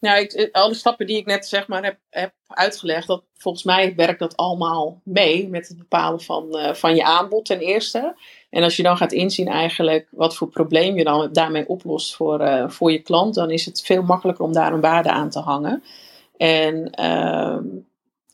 Nou, ik, alle stappen die ik net zeg maar heb, heb uitgelegd, dat volgens mij werkt dat allemaal mee met het bepalen van, uh, van je aanbod ten eerste. En als je dan gaat inzien eigenlijk wat voor probleem je dan daarmee oplost voor, uh, voor je klant, dan is het veel makkelijker om daar een waarde aan te hangen. En uh,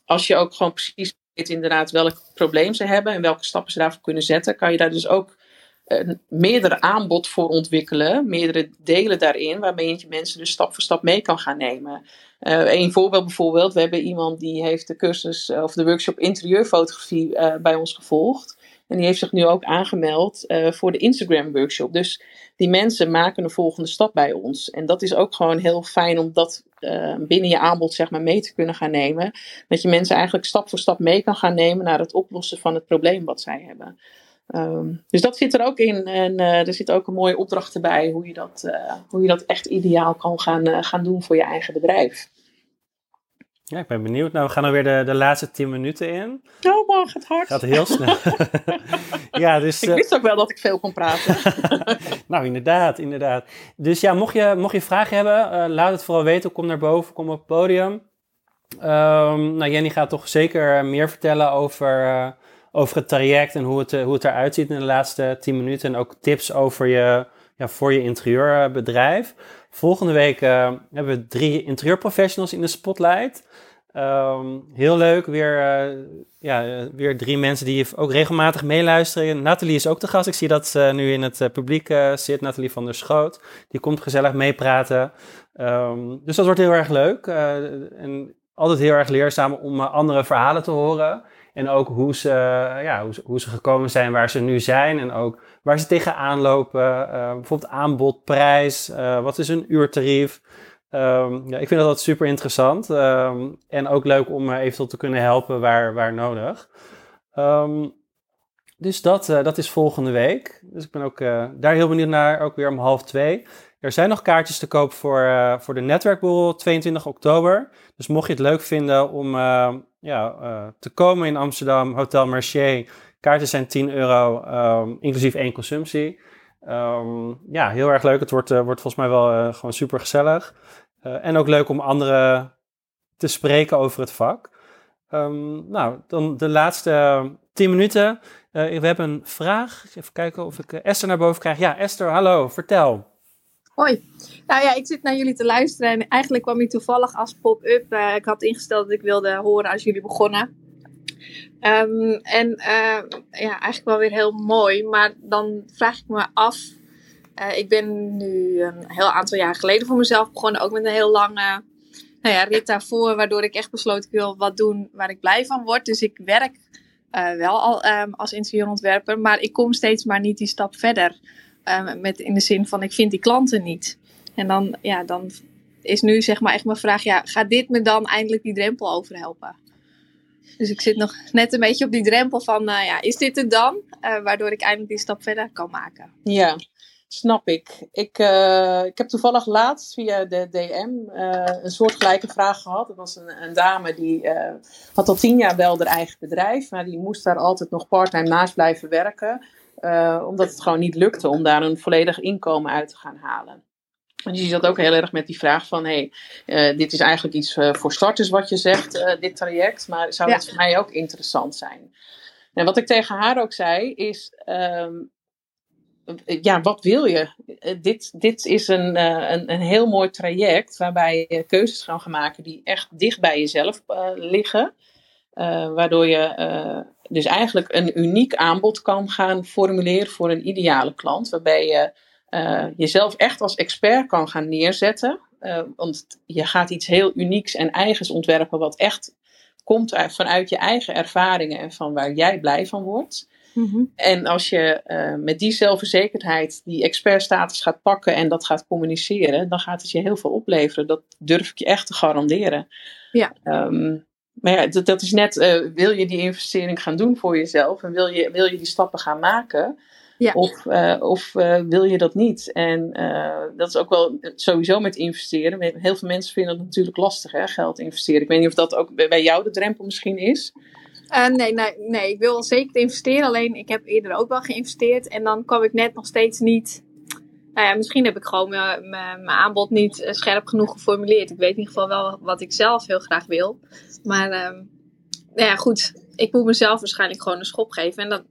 als je ook gewoon precies weet inderdaad welk probleem ze hebben en welke stappen ze daarvoor kunnen zetten, kan je daar dus ook een meerdere aanbod voor ontwikkelen, meerdere delen daarin, waarmee je mensen dus stap voor stap mee kan gaan nemen. Uh, een voorbeeld bijvoorbeeld, we hebben iemand die heeft de cursus uh, of de workshop interieurfotografie uh, bij ons gevolgd. En die heeft zich nu ook aangemeld uh, voor de Instagram workshop. Dus die mensen maken de volgende stap bij ons. En dat is ook gewoon heel fijn om dat uh, binnen je aanbod zeg maar mee te kunnen gaan nemen. Dat je mensen eigenlijk stap voor stap mee kan gaan nemen naar het oplossen van het probleem wat zij hebben. Um, dus dat zit er ook in. En uh, er zit ook een mooie opdracht bij hoe je dat, uh, hoe je dat echt ideaal kan gaan, uh, gaan doen voor je eigen bedrijf. Ja, ik ben benieuwd. Nou, we gaan alweer de, de laatste tien minuten in. Oh man, gaat hard. Gaat heel snel. ja, dus, ik uh... wist ook wel dat ik veel kon praten. nou, inderdaad, inderdaad. Dus ja, mocht je, mocht je vragen hebben, uh, laat het vooral weten. Kom naar boven, kom op het podium. Um, nou, Jenny gaat toch zeker meer vertellen over, uh, over het traject en hoe het, uh, hoe het eruit ziet in de laatste tien minuten. En ook tips over je, ja, voor je interieurbedrijf. Volgende week uh, hebben we drie interieurprofessionals in de spotlight. Um, heel leuk, weer, uh, ja, weer drie mensen die ook regelmatig meeluisteren. Nathalie is ook de gast. Ik zie dat ze nu in het uh, publiek uh, zit, Nathalie van der Schoot. Die komt gezellig meepraten. Um, dus dat wordt heel erg leuk. Uh, en altijd heel erg leerzaam om uh, andere verhalen te horen. En ook hoe ze, uh, ja, hoe, hoe ze gekomen zijn waar ze nu zijn. En ook waar ze tegenaan lopen. Uh, bijvoorbeeld aanbod, prijs. Uh, wat is hun uurtarief? Um, ja, ik vind dat super interessant um, en ook leuk om uh, eventueel te kunnen helpen waar, waar nodig. Um, dus dat, uh, dat is volgende week. Dus ik ben ook uh, daar heel benieuwd naar, ook weer om half twee. Er zijn nog kaartjes te koop voor, uh, voor de netwerkborrel tweeëntwintig oktober. Dus mocht je het leuk vinden om uh, ja, uh, te komen in Amsterdam, Hotel Mercier. Kaarten zijn tien euro, um, inclusief één consumptie. Um, ja, heel erg leuk. Het wordt, uh, wordt volgens mij wel uh, gewoon super gezellig. Uh, en ook leuk om anderen te spreken over het vak. Um, nou, dan de laatste tien minuten. Uh, we hebben een vraag. Even kijken of ik Esther naar boven krijg. Ja, Esther, hallo. Vertel. Hoi. Nou ja, ik zit naar jullie te luisteren. En eigenlijk kwam ik toevallig als pop-up. Uh, ik had ingesteld dat ik wilde horen als jullie begonnen. Um, en uh, ja, eigenlijk wel weer heel mooi. Maar dan vraag ik me af... Uh, ik ben nu een heel aantal jaar geleden voor mezelf begonnen. Ook met een heel lange nou ja, rit daarvoor. Waardoor ik echt besloot, ik wil wat doen waar ik blij van word. Dus ik werk uh, wel al um, als interieurontwerper. Maar ik kom steeds maar niet die stap verder. Um, met, in de zin van, ik vind die klanten niet. En dan, ja, dan is nu zeg maar echt mijn vraag... Ja, gaat dit me dan eindelijk die drempel overhelpen? Dus ik zit nog net een beetje op die drempel van... Uh, ja, is dit het dan? Uh, waardoor ik eindelijk die stap verder kan maken. Ja. Snap ik. Ik, uh, ik heb toevallig laatst via de D M uh, een soortgelijke vraag gehad. Dat was een, een dame die uh, had al tien jaar wel haar eigen bedrijf. Maar die moest daar altijd nog part-time naast blijven werken. Uh, omdat het gewoon niet lukte om daar een volledig inkomen uit te gaan halen. En die zat ook heel erg met die vraag van... Hey, uh, dit is eigenlijk iets uh, voor starters wat je zegt, uh, dit traject. Maar zou dat ja. voor mij ook interessant zijn? En wat ik tegen haar ook zei is... Um, Ja, wat wil je? Dit, dit is een, een, een heel mooi traject waarbij je keuzes gaan maken die echt dicht bij jezelf uh, liggen. Uh, waardoor je uh, dus eigenlijk een uniek aanbod kan gaan formuleren voor een ideale klant. Waarbij je uh, jezelf echt als expert kan gaan neerzetten. Uh, want je gaat iets heel unieks en eigens ontwerpen wat echt komt uit, vanuit je eigen ervaringen en van waar jij blij van wordt. Mm-hmm. En als je uh, met die zelfverzekerdheid die expertstatus gaat pakken en dat gaat communiceren, dan gaat het je heel veel opleveren. Dat durf ik je echt te garanderen. Ja. Um, maar ja, dat, dat is net, uh, wil je die investering gaan doen voor jezelf en wil je, wil je die stappen gaan maken? Ja. Of, uh, of uh, wil je dat niet? En uh, dat is ook wel sowieso met investeren. Heel veel mensen vinden het natuurlijk lastig, hè, geld investeren. Ik weet niet of dat ook bij jou de drempel misschien is. Uh, nee, nee, nee, ik wil wel zeker investeren. Alleen ik heb eerder ook wel geïnvesteerd. En dan kwam ik net nog steeds niet... Nou ja, misschien heb ik gewoon mijn, mijn, mijn aanbod niet scherp genoeg geformuleerd. Ik weet in ieder geval wel wat ik zelf heel graag wil. Maar um, nou ja, goed. Ik moet mezelf waarschijnlijk gewoon een schop geven. En dan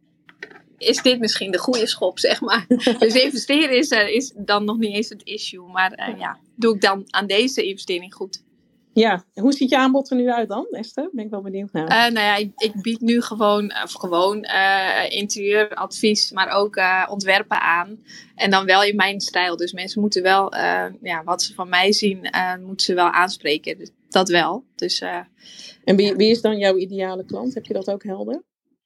is dit misschien de goede schop, zeg maar. Dus investeren is, uh, is dan nog niet eens het issue. Maar uh, ja, doe ik dan aan deze investering goed. Ja, hoe ziet je aanbod er nu uit dan, Esther? Ben ik wel benieuwd naar. Uh, nou ja, ik, ik bied nu gewoon, of gewoon uh, interieuradvies, maar ook uh, ontwerpen aan. En dan wel in mijn stijl. Dus mensen moeten wel, uh, ja, wat ze van mij zien, uh, moeten ze wel aanspreken. Dus dat wel. Dus, uh, en wie, ja. wie is dan jouw ideale klant? Heb je dat ook helder?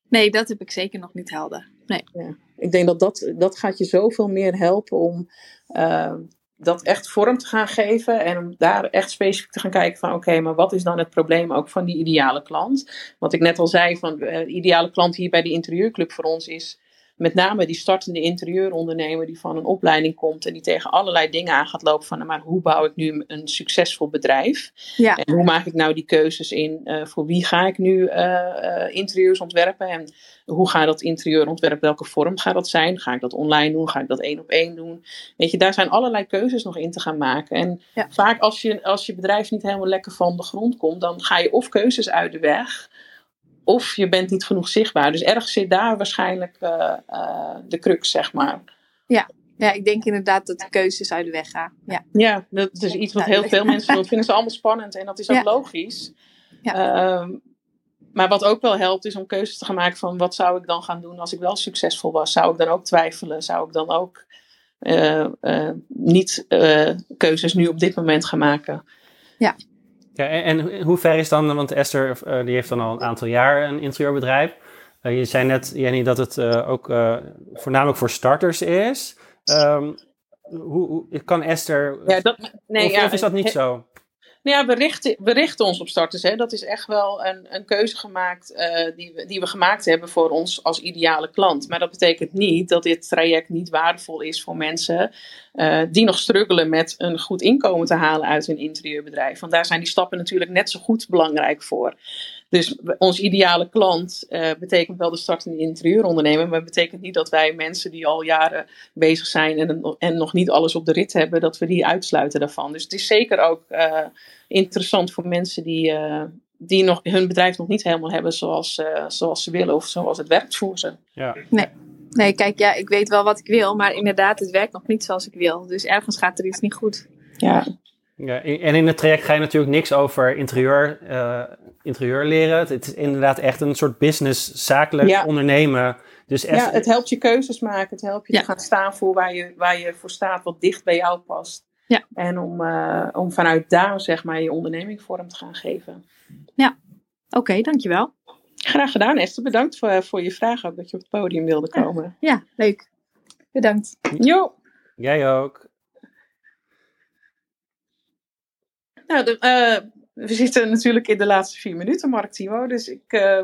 Nee, dat heb ik zeker nog niet helder. Nee. Ja. Ik denk dat, dat dat gaat je zoveel meer helpen om... Uh, dat echt vorm te gaan geven en om daar echt specifiek te gaan kijken van oké, okay, maar wat is dan het probleem ook van die ideale klant? Wat ik net al zei, van de ideale klant hier bij de interieurclub voor ons is met name die startende interieurondernemer die van een opleiding komt en die tegen allerlei dingen aan gaat lopen van, maar hoe bouw ik nu een succesvol bedrijf? Ja. En hoe maak ik nou die keuzes in? Uh, voor wie ga ik nu uh, uh, interieurs ontwerpen? En hoe ga dat interieur ontwerpen? Welke vorm gaat dat zijn? Ga ik dat online doen? Ga ik dat één op één doen? Weet je, daar zijn allerlei keuzes nog in te gaan maken. En ja. vaak als je, als je bedrijf niet helemaal lekker van de grond komt, dan ga je of keuzes uit de weg, of je bent niet genoeg zichtbaar. Dus ergens zit daar waarschijnlijk uh, uh, de crux, zeg maar. Ja. ja, ik denk inderdaad dat de keuzes uit de weg gaan. Ja, ja dat is iets wat heel veel mensen doen. Dat vinden ze allemaal spannend en dat is ook ja. logisch. Ja. Uh, maar wat ook wel helpt is om keuzes te gaan maken van wat zou ik dan gaan doen als ik wel succesvol was? Zou ik dan ook twijfelen? Zou ik dan ook uh, uh, niet uh, keuzes nu op dit moment gaan maken? Ja. Ja, en, en hoe ver is dan, want Esther uh, die heeft dan al een aantal jaar een interieurbedrijf. Uh, je zei net, Jenny, dat het uh, ook uh, voornamelijk voor starters is. Um, hoe, hoe kan Esther... Ja, dat, nee, of, ja, of is dat niet he, zo? Nou ja, we richten, we richten ons op starters. Hè. Dat is echt wel een, een keuze gemaakt uh, die, we, die we gemaakt hebben voor ons als ideale klant. Maar dat betekent niet dat dit traject niet waardevol is voor mensen uh, die nog struggelen met een goed inkomen te halen uit hun interieurbedrijf. Want daar zijn die stappen natuurlijk net zo goed belangrijk voor. Dus ons ideale klant uh, betekent wel de startende interieurondernemer, maar betekent niet dat wij mensen die al jaren bezig zijn en, en nog niet alles op de rit hebben, dat we die uitsluiten daarvan. Dus het is zeker ook uh, interessant voor mensen die, uh, die nog, hun bedrijf nog niet helemaal hebben zoals, uh, zoals ze willen of zoals het werkt voor ze. Ja. Nee. nee, kijk, ja, ik weet wel wat ik wil, maar inderdaad, het werkt nog niet zoals ik wil. Dus ergens gaat er iets niet goed. Ja. Ja, en in het traject ga je natuurlijk niks over interieur, uh, interieur leren. Het is inderdaad echt een soort business, zakelijk ja. ondernemen. Dus echt... Ja, het helpt je keuzes maken. Het helpt je ja. te gaan staan voor waar je, waar je voor staat, wat dicht bij jou past. Ja. En om, uh, om vanuit daar zeg maar je onderneming vorm te gaan geven. Ja, oké, okay, dankjewel. Graag gedaan, Esther. Bedankt voor, voor je vraag ook, dat je op het podium wilde komen. Ja, ja leuk. Bedankt. Jo. Jij ook. Nou, de, uh, we zitten natuurlijk in de laatste vier minuten, Mark Timo. Dus, ik, uh,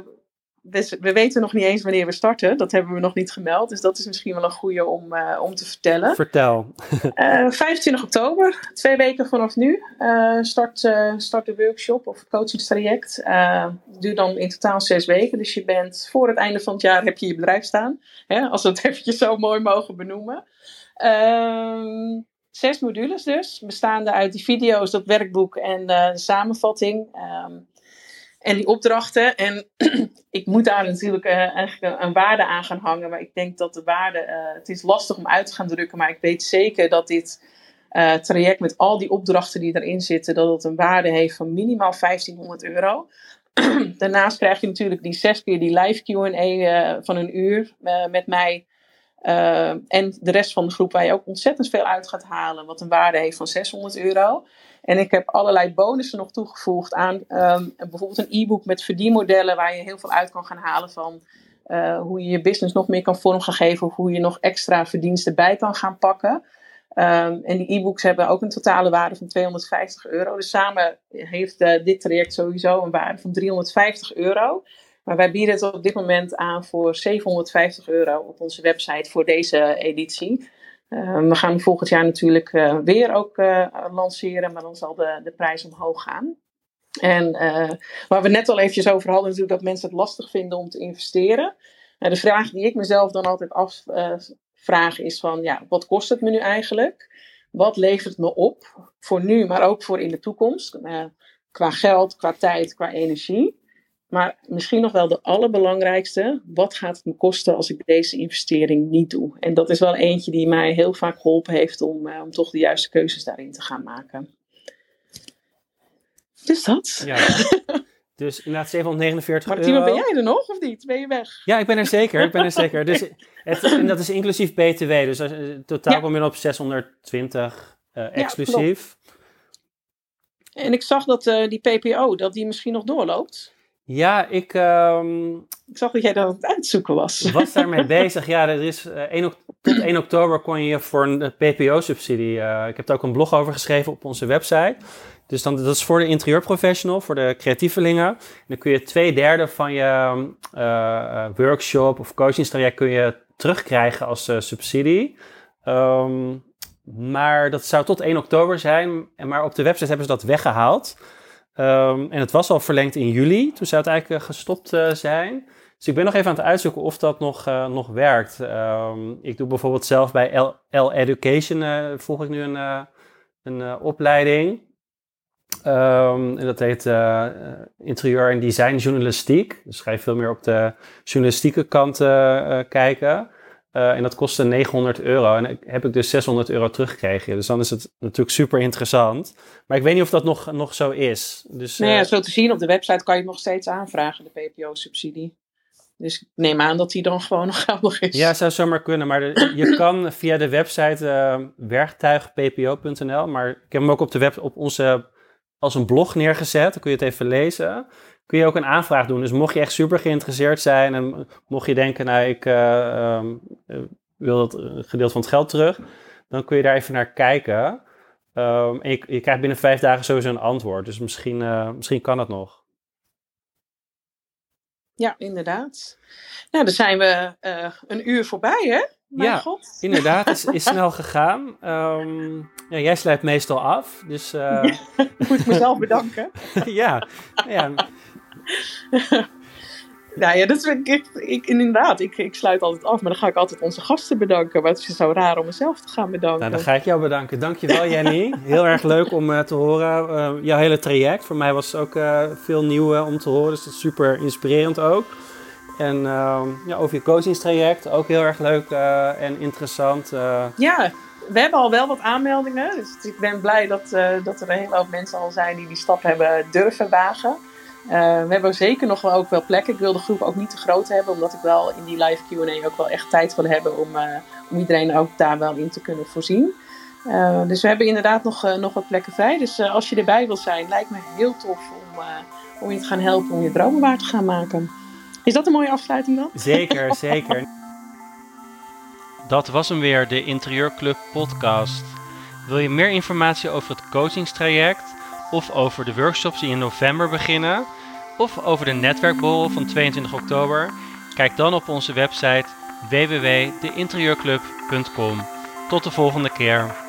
dus we weten nog niet eens wanneer we starten. Dat hebben we nog niet gemeld. Dus dat is misschien wel een goede om, uh, om te vertellen. Vertel. uh, vijfentwintig oktober, twee weken vanaf nu, uh, start, uh, start de workshop of het coachingstraject. Het uh, duurt dan in totaal zes weken. Dus je bent voor het einde van het jaar heb je je bedrijf staan. Hè, als we het eventjes zo mooi mogen benoemen. Ehm... Uh, Zes modules dus, bestaande uit die video's, dat werkboek en uh, de samenvatting um, en die opdrachten. En ik moet daar natuurlijk uh, eigenlijk een, een waarde aan gaan hangen, maar ik denk dat de waarde, uh, het is lastig om uit te gaan drukken, maar ik weet zeker dat dit uh, traject met al die opdrachten die erin zitten, dat het een waarde heeft van minimaal vijftienhonderd euro. Daarnaast krijg je natuurlijk die zes keer die live Q en A uh, van een uur uh, met mij. Uh, en de rest van de groep waar je ook ontzettend veel uit gaat halen, wat een waarde heeft van zeshonderd euro. En ik heb allerlei bonussen nog toegevoegd aan um, bijvoorbeeld een e-book met verdienmodellen waar je heel veel uit kan gaan halen van uh, hoe je je business nog meer kan vorm gaan geven of hoe je nog extra verdiensten bij kan gaan pakken. Um, en die e-books hebben ook een totale waarde van tweehonderdvijftig euro. Dus samen heeft uh, dit traject sowieso een waarde van driehonderdvijftig euro. Maar wij bieden het op dit moment aan voor zevenhonderdvijftig euro op onze website voor deze editie. Uh, we gaan hem volgend jaar natuurlijk uh, weer ook uh, lanceren, maar dan zal de, de prijs omhoog gaan. En uh, waar we net al eventjes over hadden, natuurlijk dat mensen het lastig vinden om te investeren. Uh, de vraag die ik mezelf dan altijd afvraag uh, is van, ja, wat kost het me nu eigenlijk? Wat levert het me op? Voor nu, maar ook voor in de toekomst. Uh, qua geld, qua tijd, qua energie. Maar misschien nog wel de allerbelangrijkste, wat gaat het me kosten als ik deze investering niet doe? En dat is wel eentje die mij heel vaak geholpen heeft om, uh, om toch de juiste keuzes daarin te gaan maken. Dus dat. Ja, dus inderdaad zevenhonderdnegenenveertig euro. Maar Timo, ben jij er nog of niet? Ben je weg? Ja, ik ben er zeker. Ik ben er zeker. Dus het, en dat is inclusief B T W. Dus als, totaal ja. kom je op zeshonderdtwintig uh, exclusief. Ja, en ik zag dat uh, die P P O, dat die misschien nog doorloopt. Ja, ik... Um, ik zag dat jij dat aan het uitzoeken was. was daarmee bezig. Ja, er is, uh, één, tot één oktober kon je voor een P P O-subsidie... Uh, ik heb daar ook een blog over geschreven op onze website. Dus dan, dat is voor de interieurprofessional, voor de creatievelingen. En dan kun je twee derde van je uh, workshop of coachingstraject kun je terugkrijgen als uh, subsidie. Um, maar dat zou tot één oktober zijn. Maar op de website hebben ze dat weggehaald. Um, en het was al verlengd in juli. Toen zou het eigenlijk uh, gestopt uh, zijn. Dus ik ben nog even aan het uitzoeken of dat nog, uh, nog werkt. Um, ik doe bijvoorbeeld zelf bij L, L Education. Uh, volg ik nu een, uh, een uh, opleiding. Um, en dat heet uh, Interieur en Design Journalistiek. Dus ga je veel meer op de journalistieke kant uh, uh, kijken. Uh, en dat kostte negenhonderd euro. En heb ik dus zeshonderd euro teruggekregen. Dus dan is het natuurlijk super interessant. Maar ik weet niet of dat nog, nog zo is. Dus, nou ja, uh, zo te zien op de website kan je nog steeds aanvragen, de P P O-subsidie. Dus ik neem aan dat die dan gewoon nog geldig is. Ja, zou zomaar kunnen. Maar de, je kan via de website uh, werktuigppo punt n l. Maar ik heb hem ook op de web op onze als een blog neergezet. Dan kun je het even lezen. Kun je ook een aanvraag doen. Dus mocht je echt super geïnteresseerd zijn en mocht je denken, nou, ik uh, um, wil dat uh, gedeelte van het geld terug, dan kun je daar even naar kijken. Um, en je, je krijgt binnen vijf dagen sowieso een antwoord. Dus misschien, uh, misschien kan dat nog. Ja, inderdaad. Nou, dan zijn we uh, een uur voorbij, hè? Mijn ja, God. Inderdaad. Het is, is snel gegaan. Um, ja, jij sluit meestal af, dus... Uh... Ja, ik moet mezelf bedanken. ja, ja. nou ja, dat vind ik, ik, inderdaad, ik, ik sluit altijd af, maar dan ga ik altijd onze gasten bedanken. Maar het is zo raar om mezelf te gaan bedanken. Nou, dan ga ik jou bedanken. Dankjewel, Jenny. Heel erg leuk om uh, te horen. Uh, jouw hele traject. Voor mij was het ook uh, veel nieuw uh, om te horen, dus dat is super inspirerend ook. En uh, ja, over je coachingstraject, ook heel erg leuk uh, en interessant. Uh. Ja, we hebben al wel wat aanmeldingen. Dus ik ben blij dat, uh, dat er een hele hoop mensen al zijn die die stap hebben durven wagen. Uh, we hebben zeker nog wel ook wel plekken. Ik wil de groep ook niet te groot hebben, omdat ik wel in die live Q en A ook wel echt tijd wil hebben om, uh, om iedereen ook daar wel in te kunnen voorzien. Uh, dus we hebben inderdaad nog, uh, nog wat plekken vrij. Dus uh, als je erbij wilt zijn, lijkt me heel tof om, uh, om je te gaan helpen om je dromen waar te gaan maken. Is dat een mooie afsluiting dan? Zeker, zeker. Dat was hem weer, de Interieur Club podcast. Wil je meer informatie over het coachingstraject of over de workshops die in november beginnen of over de netwerkborrel van tweeëntwintig oktober? Kijk dan op onze website w w w punt de interieur club punt com. Tot de volgende keer.